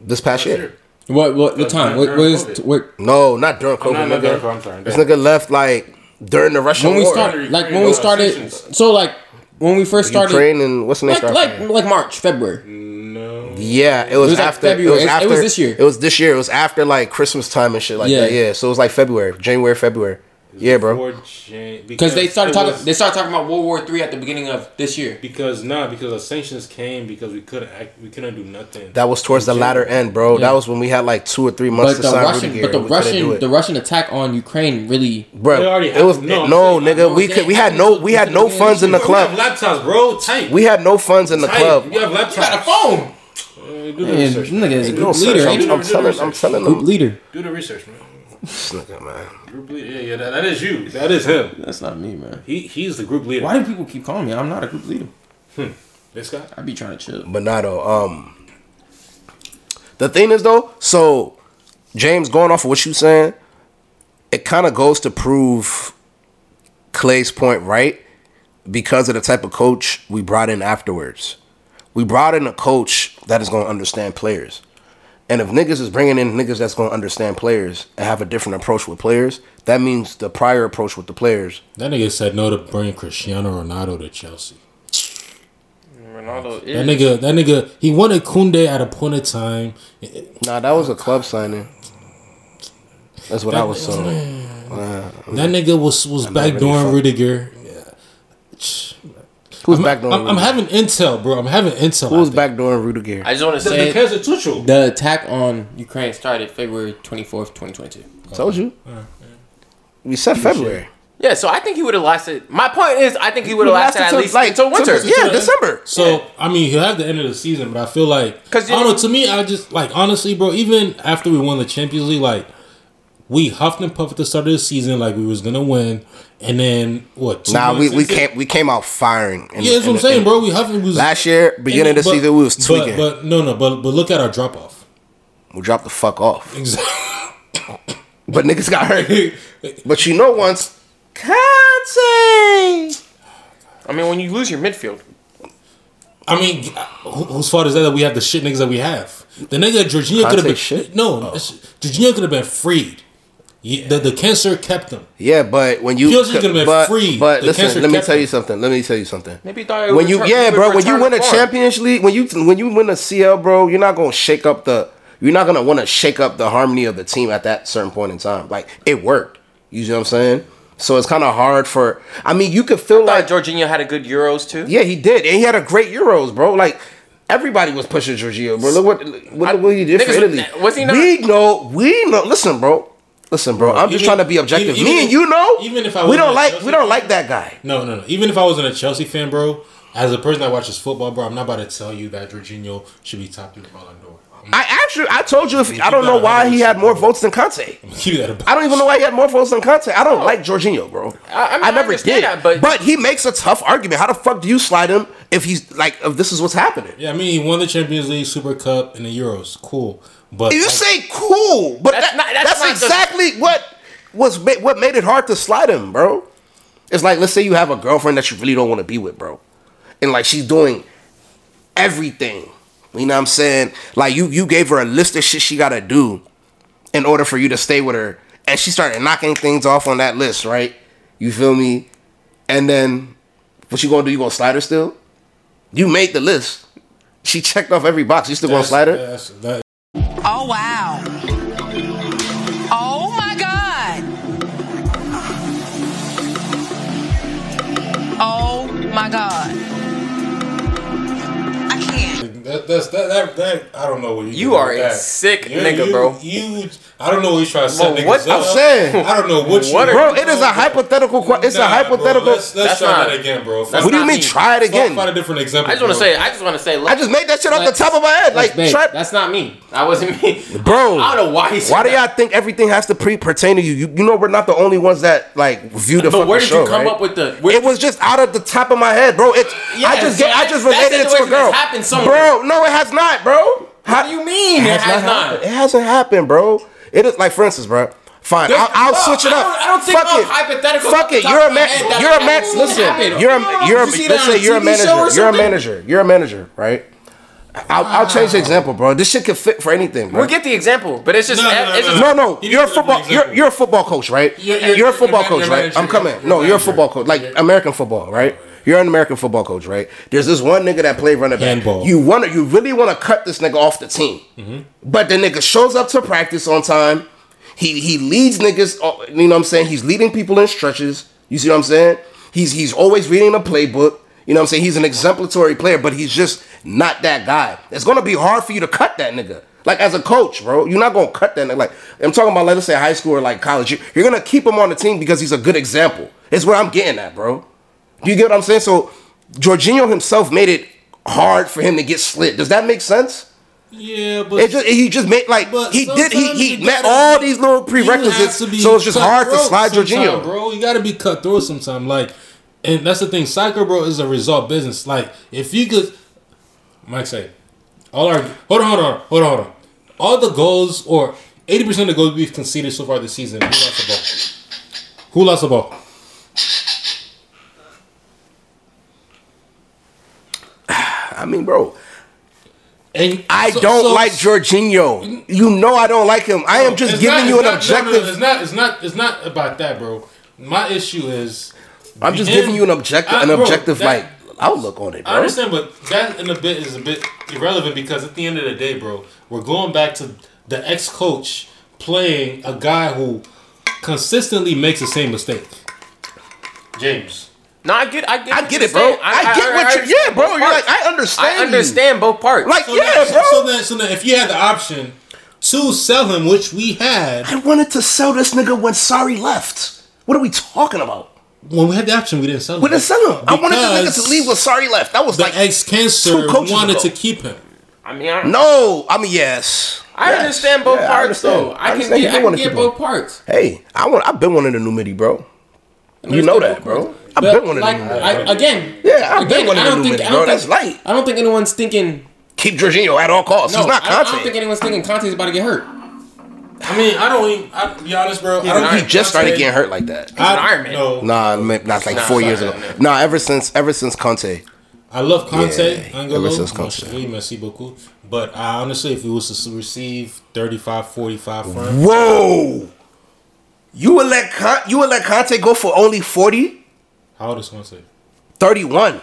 This past year. year. What? What? What time? What, what is? What? No, not during COVID. I'm not, not during, I'm sorry, this nigga left like during the Russian when we war. Started, like when we started. So like when we first started. Ukraine and what's the next? Like like, like March, February. Yeah, it was, it was after. Like it, was after it, it was this year. It was this year. It was after like Christmas time and shit like yeah. that. Yeah, so it was like February, January, February. Yeah, bro. Jan- because they started talking. Was, they started talking about World War Three at the beginning of this year. Because nah, because the sanctions came because we couldn't act, we couldn't do nothing. That was towards the latter end, bro. Yeah. That was when we had like two or three months. But to the sign Russian, Rüdiger, but the Russian, the Russian attack on Ukraine really, bro. It have, was no, no saying, nigga. We could, we had no, we had no funds in the club. We have laptops, bro. Tight. We had no funds in the club. We have laptops. You got a phone. Do the man, research. Nigga is a group leader. I'm, I'm, telling, I'm telling group them. leader. Do the research, man. Nigga, man. Group leader. Yeah, yeah. That, that is you. That is him. That's not me, man. He he's the group leader. Why do people keep calling me? I'm not a group leader. Hmm. This guy. I be trying to chill. But not though. Um. The thing is though, so James, going off of what you saying, it kind of goes to prove Clay's point right because of the type of coach we brought in afterwards. We brought in a coach that is going to understand players. And if niggas is bringing in niggas that's going to understand players and have a different approach with players, that means the prior approach with the players. That nigga said no to bring Cristiano Ronaldo to Chelsea. Ronaldo is. That nigga, that nigga, he wanted Koundé at a point of time. Nah, that was a club signing. That's what that, I was saying. Uh, that nigga was, was backdooring really Rüdiger. Yeah. Who's I'm, backdooring I'm, I'm having intel, bro. I'm having intel. Who's backdooring Rüdiger? I just want to say because of Tuchel. The attack on Ukraine started February twenty-fourth, twenty twenty-two. Okay. Told you. Right, yeah. We said February. Shit. Yeah, so I think he would have lasted. My point is, I think he would have lasted, lasted at least like, until winter. Until, yeah, December. So, yeah. I mean, he'll have the end of the season, but I feel like, I don't know, to me, I just, like, honestly, bro, even after we won the Champions League, like, we huffed and puffed at the start of the season like we was going to win, and then, what? Nah, we we came, we came out firing. In, yeah, that's in, what I'm saying, in, bro. We huffed and we was, last year, beginning and, of the but, season, we was tweaking. But, but no, no, but, but look at our drop-off. We dropped the fuck off. Exactly. But niggas got hurt. But you know once... Conte. I mean, when you lose your midfield. I mean, who, whose fault is that that we have the shit niggas that we have? The nigga Jorginho could have been shit. No, oh. Jorginho could have been freed. Yeah. The the cancer kept him. Yeah, but when you Jorginho could have been but, freed. But the listen, let me tell him. you something. Let me tell you something. Maybe thought when you return, yeah, bro, when you win a Champions League, when you when you win a C L, bro, you're not gonna shake up the you're not gonna want to shake up the harmony of the team at that certain point in time. Like it worked. You know what I'm saying? So it's kind of hard for... I mean, you could feel I like... Jorginho had a good Euros, too. Yeah, he did. And he had a great Euros, bro. Like, everybody was pushing Jorginho, bro. Look what, what, I, what he did for Italy. Was he not? We know... We know... Listen, bro. Listen, bro. I'm even, just trying to be objective. Even, Me even, and you know... Even if I we don't like Chelsea, we don't like that guy. No, no, no. Even if I wasn't a Chelsea fan, bro, as a person that watches football, bro, I'm not about to tell you that Jorginho should be top three of Ballon d'Or. I actually, I told you, if I don't know why he had more votes than Conte. I don't even know why he had more votes than Conte. I don't like Jorginho, bro. I, I, mean, I never I did. That, but, but he makes a tough argument. How the fuck do you slide him if he's like, if this is what's happening? Yeah, I mean, he won the Champions League, Super Cup, and the Euros. Cool, but you like, say cool, but that's, that, not, that's, that's not exactly the... what was what made it hard to slide him, bro. It's like, let's say you have a girlfriend that you really don't want to be with, bro, and like she's doing everything. You know what I'm saying? Like, you you gave her a list of shit she got to do in order for you to stay with her. And she started knocking things off on that list, right? You feel me? And then, what you going to do? You going to slide her still? You made the list. She checked off every box. You still going to slide her? That's, that. Oh, wow. Oh, my God. Oh, my God. That, that's, that, that, that, I don't know what you You are a that. sick You're, nigga, you, bro. You, I don't know what he's trying to set well, niggas what up. I'm saying. I don't know what you... What bro, it is a hypothetical... Qu- it's nah, a hypothetical... Bro, let's, let's try not, that again, bro. What do you mean, me. try it again? Find a different example, I just want to say... I just want to say... Look, I just made that shit off like, the top of my head. Like, babe, try... That's not me. That wasn't me. Bro. I don't know why he said Why do y'all think everything has to pre- pertain to you? you? You know we're not the only ones that, like, view the fucking show, But where did you come up with the... It was just out of the top of my head, bro. I just related it to a girl. Bro. No, it has not, bro. How do you mean it has, it has not? not? It hasn't happened, bro. It is like, for instance, bro. Fine, I'll, I'll no, switch it up. I don't, I don't think fuck it. hypothetical. Fuck it. You're a man. You're a man. Listen, you're a you're a, let's say you're a manager. You're a manager. You're a manager, right? I'll, wow. I'll change the example, bro. This shit can fit for anything, bro. We'll get the example, but it's just no, no, no. It's just, no, no. You're a football. You're, you're a football coach, right? You're, you're, you're a football you're, coach, you're right? I'm coming. No, you're a football coach, like American football, right? You're an American football coach, right? There's this one nigga that played running back. Handball. You want to, you really want to cut this nigga off the team, mm-hmm. but the nigga shows up to practice on time. He he leads niggas. You know what I'm saying? He's leading people in stretches. You see what I'm saying? He's he's always reading the playbook. You know what I'm saying? He's an exemplary player, but he's just not that guy. It's gonna be hard for you to cut that nigga. Like, as a coach, bro, you're not gonna cut that nigga. Like, I'm talking about, like, let's say high school or like college. You're, you're gonna keep him on the team because he's a good example. It's what I'm getting at, bro. Do you get what I'm saying? So, Jorginho himself made it hard for him to get slid. Does that make sense? Yeah, but... It just, he just made, like... He did... He, he met all these little prerequisites, so it's just hard to slide Jorginho. Bro, you gotta be cut through sometime. Like, and that's the thing. Soccer, bro, is a result business. Like, if you could... Mike say... All our... Hold on, hold on, hold on, hold on. All the goals or... eighty percent of the goals we've conceded so far this season. Who lost the ball? Who lost the ball? I mean, bro. And I so, don't so, like Jorginho. You know I don't like him. I am just giving not, you an not, objective. No, no, it's not. It's not. It's not about that, bro. My issue is. I'm just end, giving you an objective. I, an bro, objective that, like outlook on it, bro. I understand, but that in a bit is a bit irrelevant because at the end of the day, bro, we're going back to the ex-coach playing a guy who consistently makes the same mistake. James. No, I get, I get, I get it, bro. I, I, I get I, what I, you, I yeah, bro. You're parts. Like, I understand. I understand you. Both parts. Like, so yeah, then, bro. So then, so then, if you had the option to sell him, which we had, I wanted to sell this nigga when Sarri left. What are we talking about? When we had the option, we didn't sell him. We didn't sell him. I wanted the nigga to leave when Sarri left. That was the like the ex-cancer wanted ago. To keep him. I mean, I no, I mean yes. I yes. understand both yeah, parts, I understand. Though. I, I can get, I can get both parts. Hey, I want. I've been wanting a new midi, bro. You know that, bro. I've but been wanting like, to do that. Again, yeah, I've again, been wanting to do that, bro. Think, that's light. I don't think anyone's thinking... Keep Jorginho at all costs. No, he's not Conte. I don't, I don't think anyone's thinking Conte's about to get hurt. I mean, I don't even... I'll be honest, bro. I don't, he just Conte, started getting hurt like that. He's I, an Iron Man. No. Nah, not like nah, four sorry, years ago. Nah, ever since ever since Conte. I love Conte. Yeah, Angelo, ever since Conte. Merci beaucoup. But I honestly, if he was to receive thirty-five, forty-five from... Whoa! You would let Conte, you would let Conte go for only forty? How old is Conte? thirty-one.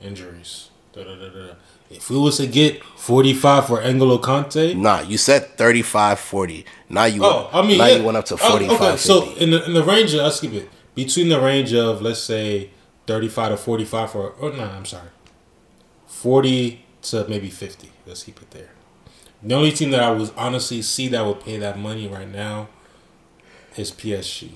Injuries. Da, da, da, da. If we was to get forty-five for N'Golo Conte... Nah, you said thirty-five, forty. Now you, oh, I mean, now yeah. you went up to forty-five, oh, okay. So in the, in the range of... I'll skip it. Between the range of, let's say, thirty-five to forty-five for... Oh, no, nah, I'm sorry. forty to maybe fifty. Let's keep it there. The only team that I would honestly see that would pay that money right now is P S G.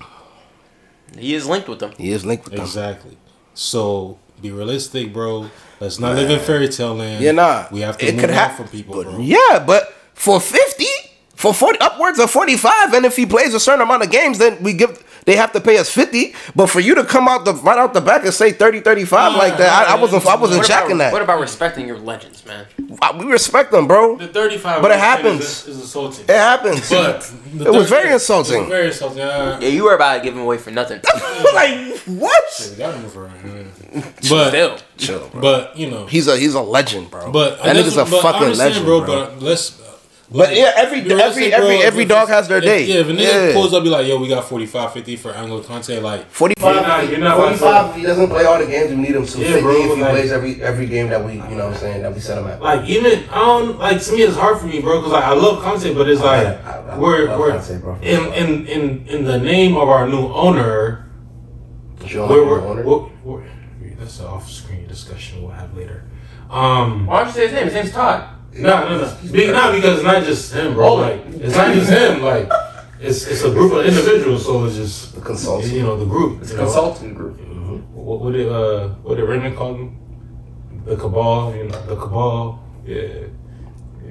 He is linked with them. He is linked with them. Exactly. So be realistic, bro. Let's not Man. live in fairy tale land. Yeah, nah. We have to it move could on ha- from people, but, bro. Yeah, but for fifty, for forty, upwards of forty-five, and if he plays a certain amount of games, then we give. They have to pay us fifty. But for you to come out the right out the back and say thirty, thirty-five nah, like that, nah, I, I wasn't. I wasn't checking that. What about respecting your legends, man? I, we respect them, bro. The thirty-five, but it happens. Is, is insulting. It happens. But it was very insulting. It was very insulting. Yeah, you were about to give him away for nothing. Like what? Hey, that move around. But still, chill, bro. But you know, he's a he's a legend, bro. But that nigga's a fucking legend, bro. But let's. But like, yeah, every every every every dog has their day. If, yeah, if a nigga yeah. pulls up, be like, yo, we got forty-five, fifty for N'Golo Conte, like forty-five. You're not forty-five. If he doesn't play all the games we need him to. Yeah, fifty bro, if he like, plays every every game that we, you know, what I'm saying that we set him at. Like even I don't like to me it's hard for me, bro, because like, I love Conte, but it's like I, I, I we're we're Conte, bro, in, in in in the name of our new owner. We're, we're, owner? We're, we're, that's an off-screen discussion we'll have later. Um, Why don't you say his name? His name's Todd. No, no, no. Big not because it's not just him, bro. Like it's not just him. Like it's it's a group of individuals. So it's just the consultant. You know the group. It's a consultant group. Mm-hmm. What, what did uh what did Raymond call them? The cabal. You know the cabal. Yeah. yeah.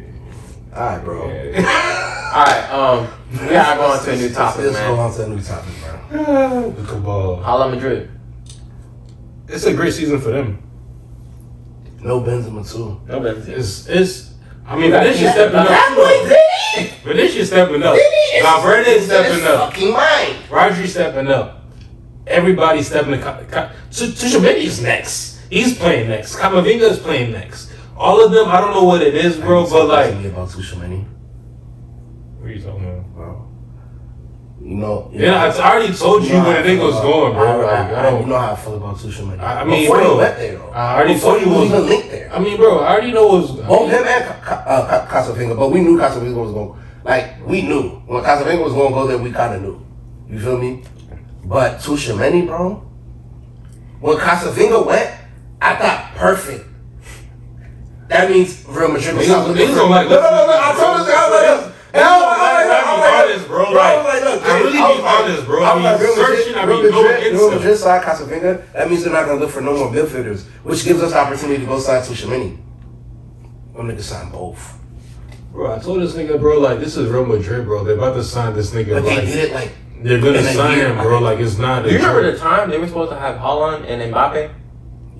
All right, bro. Yeah. All right. Um. We gotta go on to a new topic, let's, let's man. Let's go on to a new topic, bro. The cabal. A la Madrid. It's a great season for them. No Benzema too. No Benzema. It's it's. I mean, Vinicius stepping up. Vinicius stepping up. Valverde's stepping up. Rodri's stepping up. Everybody's stepping up. Tuchel next. He's playing next. Camavinga's playing next. All of them, I don't know what it is, bro, but like. About Tuchel, what are you talking about, bro? You know, you yeah, know, I, I already told you, you know where the thing was going, bro. I, I, I, I don't you know how I feel about Tuchel, man. I, I mean, before bro, you went there, though. I already before told you was even linked there. I mean, bro, I already know it was both him and uh, Casafinga, but we knew Casafinga was going. Like we knew when Casafinga was going to go there, we kind of knew. You feel me? But Tuchel, man, bro, when Casafinga went, I thought perfect. That means Real Madrid was not looking. No, no, no! I told this guy like hell. Bro, bro, like, like, look, I really be honest, bro. I, I mean, like, Real Madrid, I mean, Real Madrid no side Casavinga, that means they're not gonna look for no more midfielders, which gives us the opportunity to go sign Tchouaméni. I'm gonna sign both. Bro, I told this nigga, bro, like this is Real Madrid, bro. They're about to sign this nigga, but like, they did it, like they're gonna sign him, bro. Like it's not. Do you remember the time they were supposed to have Haaland and Mbappé?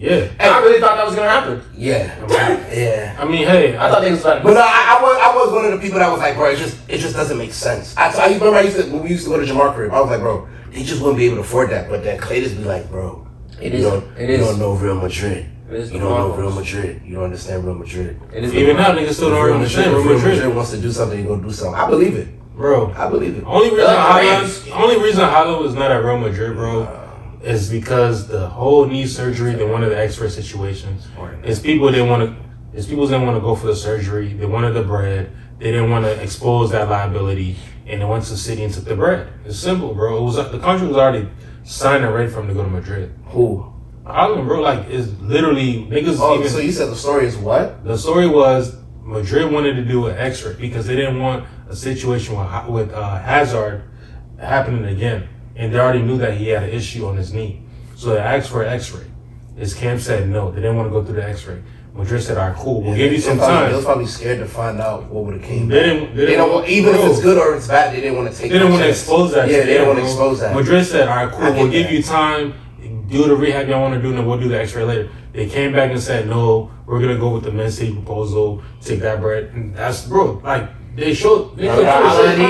Yeah. And I really thought that was going to happen. Yeah. Yeah. I mean, hey, I thought they was like... But no, I, I, was, I was one of the people that was like, bro, it just it just doesn't make sense. I, I remember I used to, when we used to go to Jamar Crib, I was like, bro, they just wouldn't be able to afford that. But then Claytis be like, bro, it you, is, don't, it you is. don't know Real Madrid. It is you don't know Real Madrid. You don't understand Real Madrid. It is Even now, niggas still don't Real understand Real Madrid. Real Madrid wants to do something, he's going to do something. I believe it. Bro. I believe it. Only reason Haaland only reason Haaland was not at Real Madrid, bro, uh, is because the whole knee surgery, they wanted the expert situations. It's people didn't want to it's people didn't want to go for the surgery. They wanted the bread. They didn't want to expose that liability. And they went to the city and took the bread. It's simple, bro. It was the country was already signed and ready for him to go to Madrid. Who? Haaland, bro, like it's literally niggas. Oh, even, so you said the story is what? The story was Madrid wanted to do an X-ray because they didn't want a situation with, with uh, Hazard happening again. And they already knew that he had an issue on his knee. So they asked for an X-ray. His camp said no. They didn't want to go through the X-ray. Madrid said, all right, cool. We'll yeah, give you some probably, time. They was probably scared to find out what would have came back. They didn't, they they don't want, even bro, if it's good or it's bad, they didn't want to take that. They didn't want to expose that. Yeah, they didn't want to expose that. Madrid said, all right, cool. We'll give that. you time. Do the rehab y'all want to do, and then we'll do the X-ray later. They came back and said, no, we're going to go with the Messi proposal, take that bread. And that's, bro, like, they showed. They showed yeah, yeah,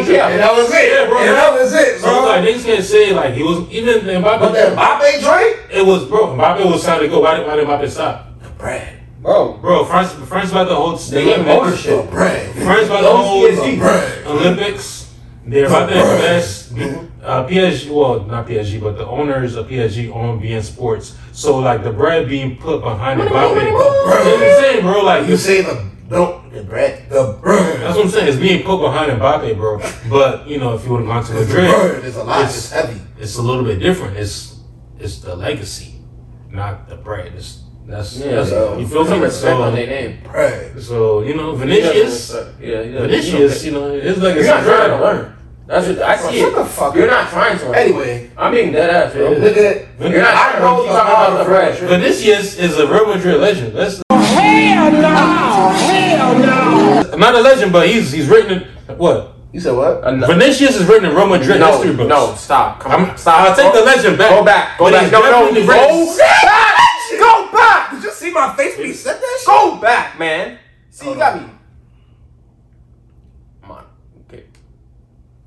yeah, that was it, yeah, bro. Yeah, that was it, bro. So, like, they just can't say, like, he was, even Mbappé. But that Mbappé drink? It was, bro, Mbappé was trying to go. Why did, why did Mbappé stop? The bread. Bro. Bro, France, France about the whole stadium. The bread. France about the whole bread. Olympics. They're about to invest. Uh, P S G, well, not P S G, but the owners of P S G own B N Sports. So, like, the bread being put behind the Mbappé. You know what I'm saying, bro? Like, you say the, no, the bread, the bread. That's what I'm saying. It's being put behind Mbappé, bro. But, you know, if you would have gone to Madrid, it's a lot. It's, it's heavy. It's a little bit different. It's it's the legacy, not the bread. It's, that's, yeah, that's, so, you feel me? Respect so, on their name. Bread. So, you know, Vinicius, yeah, yeah, Vinicius, you know, his legacy. You're not trying to learn. That's what I see. Shut the fuck up. You're not trying to. Anyway. I'm being dead ass, bro. Look at You're not I don't know you talking about the fresh. Vinicius is a Real Madrid legend. Let's oh, hell no! Hell no! Not a legend, but he's he's written in what? You said what? Uh, no. Vinicius is written in Real Madrid no, history books. No, stop. Come on. I'm, stop. I'll take go, the legend back. Go back. Go back. No, no, no. Go back! Go back! Did you see my face when you said that shit? Go back, man. See, you got me.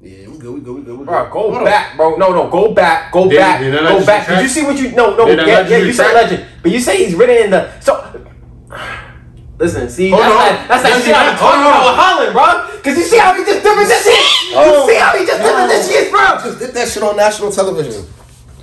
Yeah, we good, we good, we good, we good. Bro, go Hold back, on. bro. No, no, go back, go they, back, they go back. Did you see what you... No, no, yeah, yeah, you said legend. But you say he's written in the... So... Listen, see, oh, that's no. like, that's like shit I'm talking about with Haaland, bro. Because you see how he just did this shit? Oh. You see how he just did this shit, bro? Just did that shit on national television.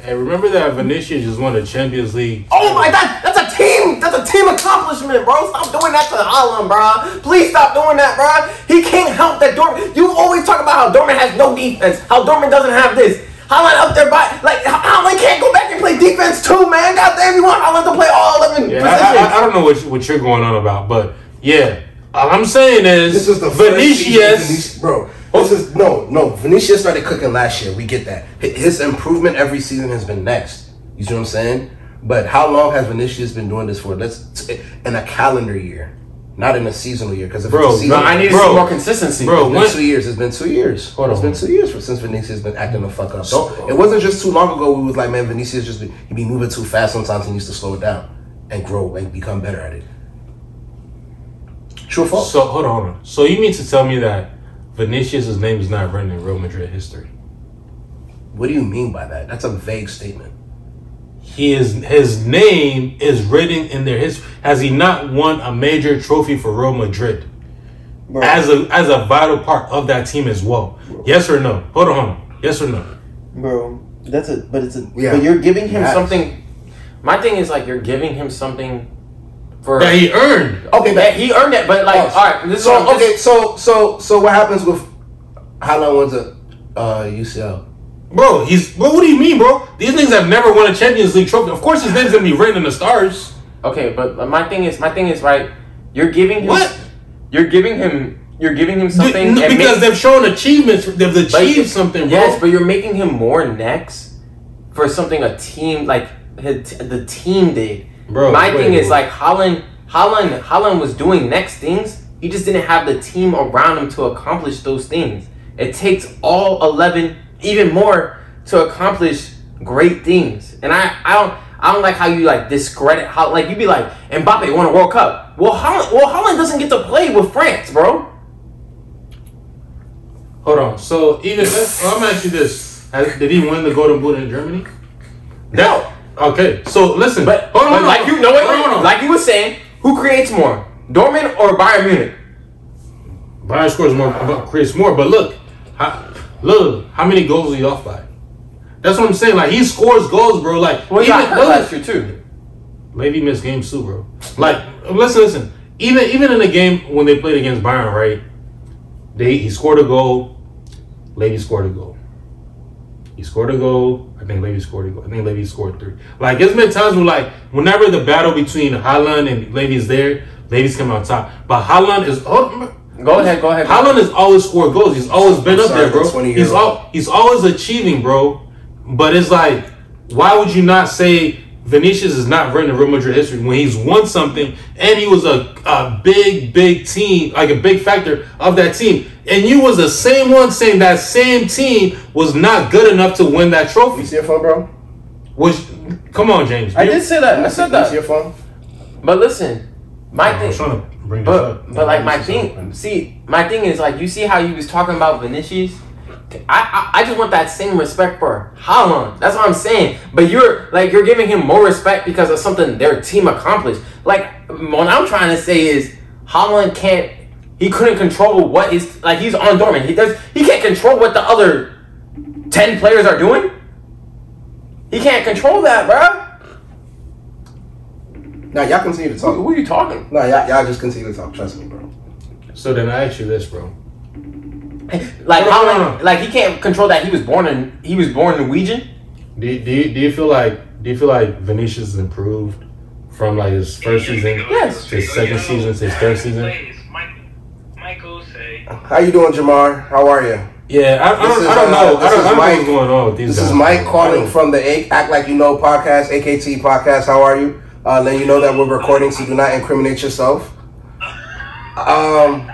Hey, remember that Vinicius just won the Champions League. Oh my God, that's a team, that's a team accomplishment, bro. Stop doing that to Haaland, bro. Please stop doing that, bro. He can't help that Dortmund. You always talk about how Dortmund has no defense, how Dortmund doesn't have this. Haaland up there by, like, Haaland can't go back and play defense too, man. God damn, you want Haaland to play all eleven yeah, positions. I, I, I don't know what, what you're going on about, but yeah. All I'm saying is, this is the Vinicius, Vinicius, bro. This is no, no. Vinicius started cooking last year. We get that. His improvement every season has been next. You see what I'm saying? But how long has Vinicius been doing this for? Let's in a calendar year, not in a seasonal year. Because if bro, it's a seasonal, no, I need bro, more consistency. Bro, it's been two years. It's been two years. Hold on. It's been two years for, since Vinicius has been acting the fuck up. So, it wasn't just too long ago. We was like, man, Vinicius just be, he be moving too fast sometimes. He needs to slow it down and grow and become better at it. True or false? So hold on, hold on. So you mean to tell me that Vinicius' name is not written in Real Madrid history? What do you mean by that? That's a vague statement. He is his name is written in their history. Has he not won a major trophy for Real Madrid? Bro. As a as a vital part of that team as well. Bro. Yes or no? Hold on, hold on. Yes or no? Bro, that's a but it's a yeah. but you're giving him yes. something. My thing is like you're giving him something. For that he earned. Okay, that he earned it, but like, oh, all right. This so, is okay, so, so, so, what happens with Haaland wins a uh, U C L? Bro, he's. Bro, what do you mean, bro? These niggas have never won a Champions League trophy. Of course, his name's gonna be written in the stars. Okay, but my thing is, my thing is, right? You're giving him what? You're giving him. You're giving him something the, no, because make, they've shown achievements. They've achieved something. Bro. Yes, but you're making him more next for something a team like his, the team did. Bro, My wait, thing wait, is wait. like Haaland, Haaland, Haaland was doing next things. He just didn't have the team around him to accomplish those things. It takes all eleven, even more, to accomplish great things. And I, I don't, I don't like how you like discredit how like you'd be like Mbappé won a World Cup. Well, Haaland, well, Haaland doesn't get to play with France, bro. Hold on. So even if, well, I'm gonna ask you this: Has, did he win the Golden Boot in Germany? No. Okay. So listen, but hold on, but like on, you know it, like you were saying, who creates more, Dortmund or Bayern Munich? Bayern scores more, creates more. But look, how, look, how many goals are you off by? That's what I'm saying. Like, he scores goals, bro. Like, well, even last year too. Lady missed games too, bro. Like, listen, listen. Even even in the game when they played against Bayern, right? They he scored a goal. Lady scored a goal. He scored a goal. I think Lady scored a goal. I think Lady scored three. Like, there's been times where, like, whenever the battle between Haaland and Lady's there, Lady's come out top. But Haaland is up. Go ahead, go ahead. Haaland has always scored goals. He's always been I'm up sorry, there, bro. He's all, he's always achieving, bro. But it's like, why would you not say Vinicius is not written in Real Madrid history when he's won something and he was a, a big, big team, like a big factor of that team. And you was the same one saying that same team was not good enough to win that trophy. You see your phone, bro? Which, come on, James. I you, did say that. I said that. You see your phone? But listen, my thing. I was trying to bring this up. But, but like, my thing, see, my thing is, like, you see how you was talking about Vinicius? I, I I just want that same respect for Haaland. That's what I'm saying. But you're like you're giving him more respect because of something their team accomplished. Like what I'm trying to say is Haaland can't. He couldn't control what is like. He's on Dortmund. He does. He can't control what the other ten players are doing. He can't control that, bro. Now y'all continue to talk. Who, who are you talking? No, y'all, y'all just continue to talk. Trust me, bro. So then I ask you this, bro. Like no, no, no, no. Like he can't control that he was born in he was born Norwegian. Do, do do you feel like do you feel like Vinicius has improved from like his first season, yes, to his second season, to his third season? Michael, say. How you doing, Jamar? How are you? Yeah, I, I, don't, is, I don't know. Uh, I don't, I don't Mike, know what's going on with these. This guys. Is Mike calling from the A- Act Like You Know podcast, A K T podcast. How are you? Uh, let you know that we're recording, so do not incriminate yourself. Um.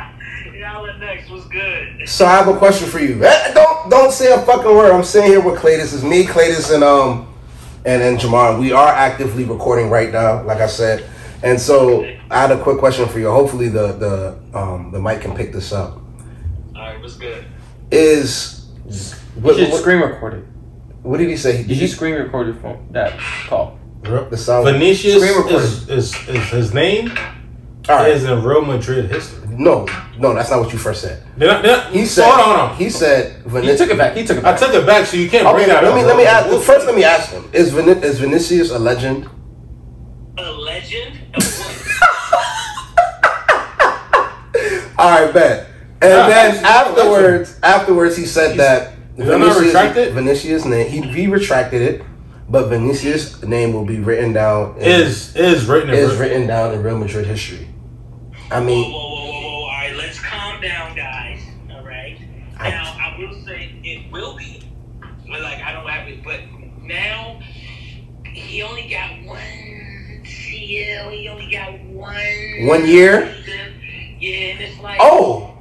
Good. So I have a question for you. Don't don't say a fucking word. I'm sitting here with Claytis. It's me, Claytis, and um, and and Jamar. We are actively recording right now, like I said. And so I had a quick question for you. Hopefully the the um the mic can pick this up. All right, what's good? Is what, you what, screen recorded? What did he say? Did, did you screen record your phone? That call. The sound. Vinicius is, is is his name. All right. Is in Real Madrid history. No, no, that's not what you first said. Did I, did I, he said, hold on, hold on. He said, Vinicius. He took it back. He took it back. I took it back, so you can't okay, bring that up. Let me, let me ask. First, let me ask him: Is Vin- is Vinicius a legend? A legend? All right, bet. And no, then afterwards, afterwards, he said that Vinicius, Vinicius name. He, he retracted it, but Vinicius' name will be written down. In, is is written in is Madrid. Written down in Real Madrid history. I mean. Whoa, whoa, whoa. Let's calm down, guys. All right. Now I will say it will be, but like I don't have it. But now he only got one C L. He only got one. One year. Season. Yeah, and it's like oh,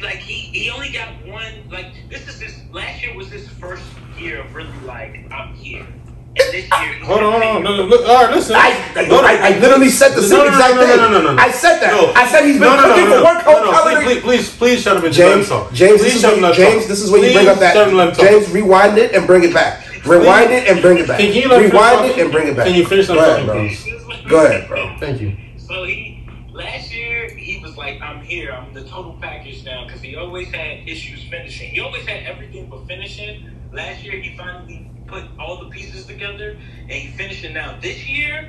like he he only got one. Like this is his last year was his first year of really like I'm here. And this year, hold on, hold on, no, no, look, all right, listen. I, I, no, I, I literally said the same no, no, exact no, no, thing. No, no, no, no. I said that. No. I said he's been no, no, looking no, no, for work. No, no, no, no. Please, please, please shut him and James, talk. James, please shut him up. James, this is when you bring up that. James, rewind it and bring it back. Rewind it and bring it back. Can you rewind it and bring it back? Can you finish that talking, bro? Go ahead, bro. Thank you. So he last year he was like, I'm here. I'm the total package now because he always had issues finishing. He always had everything but finishing. Last year he finally put all the pieces together and he finished it now. This year,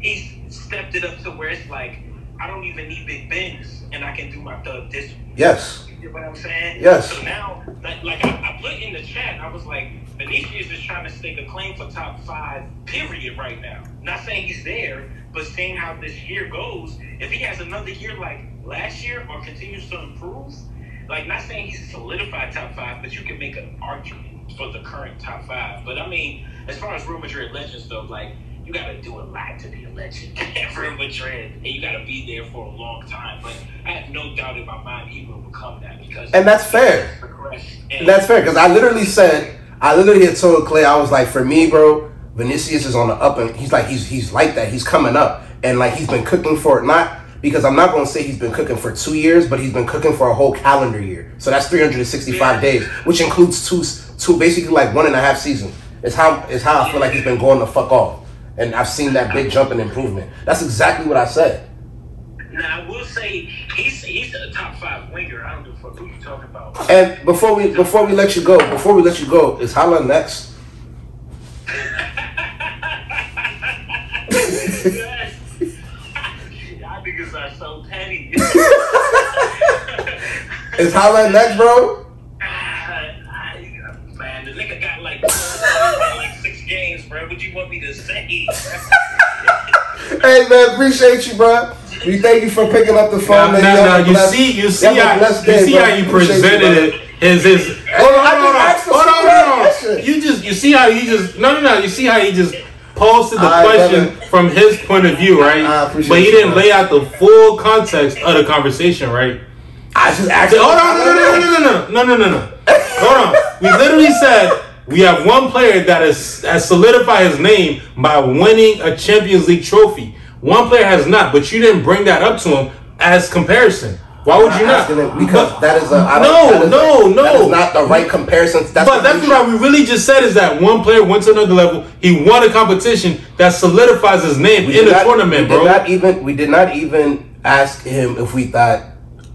he's stepped it up to where it's like, I don't even need big bends and I can do my thug this week. Yes. You know what I'm saying? Yes. So now, like, like I, I put in the chat, I was like, Vinicius is trying to stake a claim for top five, period, right now. Not saying he's there, but seeing how this year goes, if he has another year like last year or continues to improve, like, not saying he's solidified top five, but you can make an argument for the current top five. But I mean, as far as Real Madrid legends though, like you gotta do a lot to be a legend at Real Madrid and you gotta be there for a long time. But I have no doubt in my mind he will become that because And that's fair. And, and that's fair because I literally said I literally had told Clay I was like for me bro Vinicius is on the up, and he's like he's he's like that. He's coming up, and like he's been cooking for it. Not because I'm not going to say he's been cooking for two years, but he's been cooking for a whole calendar year. So that's three hundred sixty-five days, which includes two two basically like one and a half seasons. It's how it's how I feel like he's been going the fuck off, and I've seen that big jump in improvement. That's exactly what I said. Now I will say he's he's a top five winger. I don't know what you're talking about. And before we before we let you go, before we let you go, is Haaland next? Yes. Y'all niggas are so petty. Is Haaland next, bro? Man, the nigga got like, like six games, bro. What you want me to say? Hey, man, appreciate you, bro. We thank you for picking up the phone. No, no, no. You see, you see how you see how you presented it. Is his? Hold on, hold on, hold on, hold on. You just, you see how you just? No, no, no. You see how you just posted the question from his point of view, right? But he didn't lay out the full context of the conversation, right? I just asked. Hold on, no, no, no, no, no, no, no, no. Hold on. We literally said we have one player that is has solidified his name by winning a Champions League trophy. One player has not, but you didn't bring that up to him as comparison. Why would you not? Because but, that is a I no, is no, a, no. That is not the right comparison. That's but that's what we really just said is that one player went to another level. He won a competition that solidifies his name we in the not, tournament, we bro. Did not even, we did not even ask him if we thought.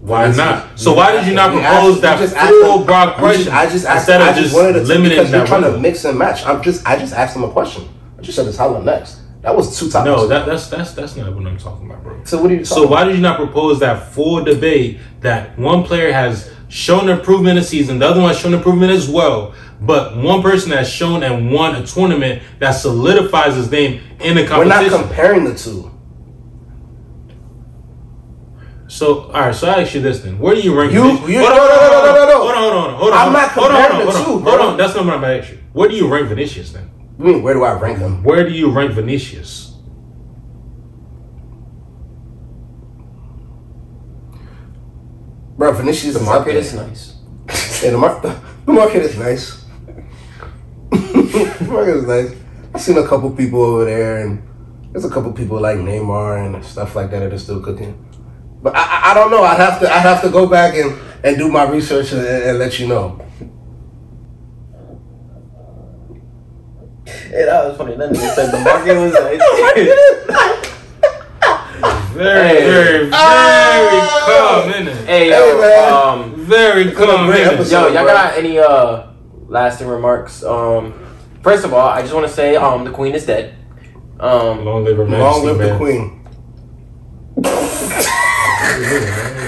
Why not? So why did you not propose that full broad question? I just asked him. I just wanted to because you're trying to mix and match. I'm just I just asked him a question. I just said it's Haaland next. That was two topics. No, that, that's that's that's not what I'm talking about, bro. So what are you? So why did you not propose that full debate that one player has shown improvement this season, the other one has shown improvement as well, but one person has shown and won a tournament that solidifies his name in the competition? We're not comparing the two. So, all right, so I ask you this then. Where do you rank? You, you, hold on, no, no, no, no, no. Hold on, hold on, hold on. I'm not comparing the two. Hold on, hold on. That's not what I'm about to ask you. Where do you rank Vinicius then? I mean, where do I rank him? Where do you rank Vinicius? Bro, Vinicius, the market is nice. Yeah, the market, the market is nice. The market is nice. I've seen a couple people over there, and there's a couple people like Neymar and stuff like that that are still cooking. But I, I don't know. I'd have to I'd have to go back and, and do my research and, and let you know. Hey, that was funny. That nigga said the market was like very, very, very calm, isn't it? Hey, yo, hey, um, very calm. Episode, yo, y'all bro. Got any uh lasting remarks? Um, first of all, I just want to say um the queen is dead. Um, long live her majesty, long live man. The queen.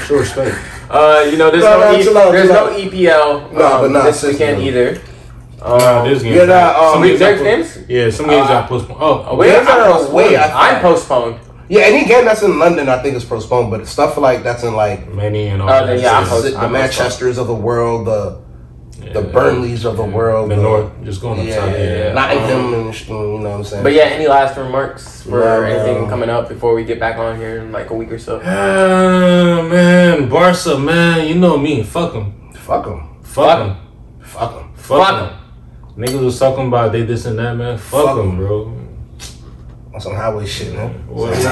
Sure, straight. Uh, you know, there's no, no, no, e- no there's no E P L. No, um, but not this weekend either. Um, no, this game. Yeah, um, some games, are games? Yeah, some games uh, are postponed. Oh, oh wait, games are postponed. I'm postponed. Yeah, any game that's in London, I think is postponed. But stuff like that's in like many and all. Uh, yeah, I'm post- the I'm Manchester's postponed. Of the world, the yeah, the Burnleys of the yeah, world, the, the North, just going yeah, up top. Yeah, yeah. Not um, them. You know what I'm saying. But yeah, any last remarks? For no, anything no. coming up before we get back on here in like a week or so. Uh, man, Barca, man, you know me. Fuck them. Fuck them. Fuck them. Fuck them. Fuck them. Niggas was talking about they this and that, man. Fuck them, bro. On some highway shit, man. What, what else?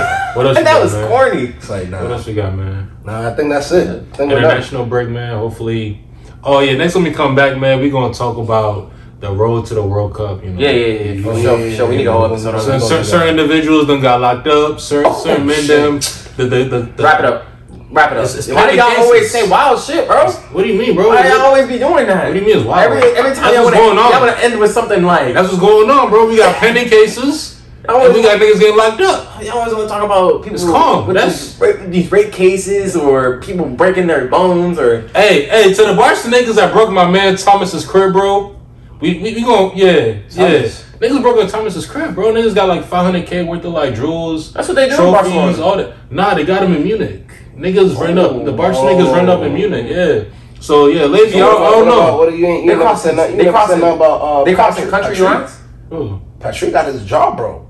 And that got, was man? Corny. It's like, nah. What else we got, man? Nah, I think that's it. Think International break, man. Hopefully. Oh yeah, next time we come back, man, we gonna talk about. The road to the World Cup, you know. Yeah, yeah, yeah. For oh, sure, yeah, sure. Yeah, we need a whole episode on that. Certain, certain individuals done got locked up. Certain, certain oh, men them. The, the, the, the, Wrap it up. Wrap it up. It's, it's why do y'all cases. Always say wild shit, bro? What do you mean, bro? Why do y'all always be doing that? What do you mean it's wild? Every, every time y'all want to end with something like. That's what's going on, bro. We got pending cases. And we got niggas getting locked up. Y'all always want to talk about people. It's calm. With that's these rape, these rape cases or people breaking their bones or. Hey, hey, to the Barcelona niggas that broke my man Thomas's crib, bro. We we, we going yeah Thomas. yeah niggas broke up Thomas's crib, bro. Niggas got like five hundred k worth of like jewels. That's what they do. Trophies, all that. Nah, they got him in Munich. Niggas oh, ran up. The Barcelona oh. niggas ran up in Munich. Yeah. So yeah, ladies, so y'all. I don't know. What are you? You they never said nothing. They never said nothing about. Uh, they crossing country lines. Oh, Patrick got his jaw broke.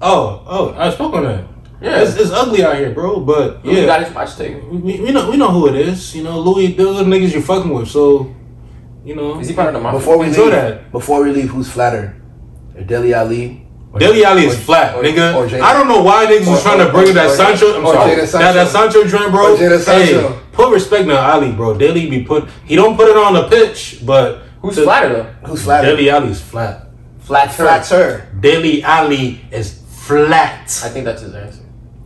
Oh oh, I spoke on that. Yeah, it's, it's ugly out here, bro. But yeah, Louis got his watch taken. We we know we know who it is. You know, Louis. Those are the niggas you're fucking with. So. You know, is he part of the mafia? Before we leave, that. Before we leave, who's flatter? Or Dele Alli. Dele Alli is or, flat, or, nigga. Or Jada, I don't know why niggas or, was trying or, to bring or, that or, Sancho. I'm sorry. Sancho. That, that Sancho joint, bro. Sancho. Hey, put respect on Ali, bro. Dele be put. He don't put it on the pitch, but who's the, flatter though? Who's flatter? Dele Alli is flat. Flat. Flatter. Dele Alli is flat. I think that's his answer.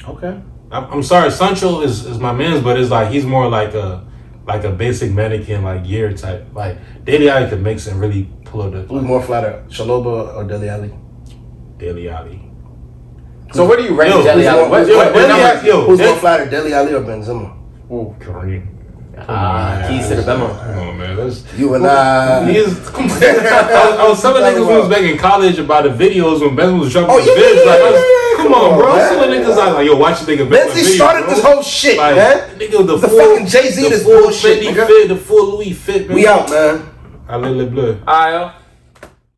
Okay. I'm, I'm sorry. Sancho is, is my man's, but it's like he's more like a like a basic mannequin, like year type. Like Dele Alli could mix and really pull up the. Who's more flatter, Shalobah or Dele Alli? Dele Alli. So where do you rank Dele Alli? Who's, what, Dele Alli, yo, who's more flatter, Dele Alli or Benzema? Oh, Kareem. Ah, keys to the Bemo. Come on, man. That's, you and I. He is, come on. I was telling niggas when I was back in college about the videos when Benzema was dropping oh, his yeah, bids. Yeah, like, yeah, yeah. Come, come on, bro. Man. Some of niggas yeah. I was like, yo, watch this nigga Benzema. Benzema started video, this whole shit, like, man. Nigga, the, the full, fucking Jay Z, this bullshit. The full Louis fit, man. We out, man. I live, live, live. All right, yo.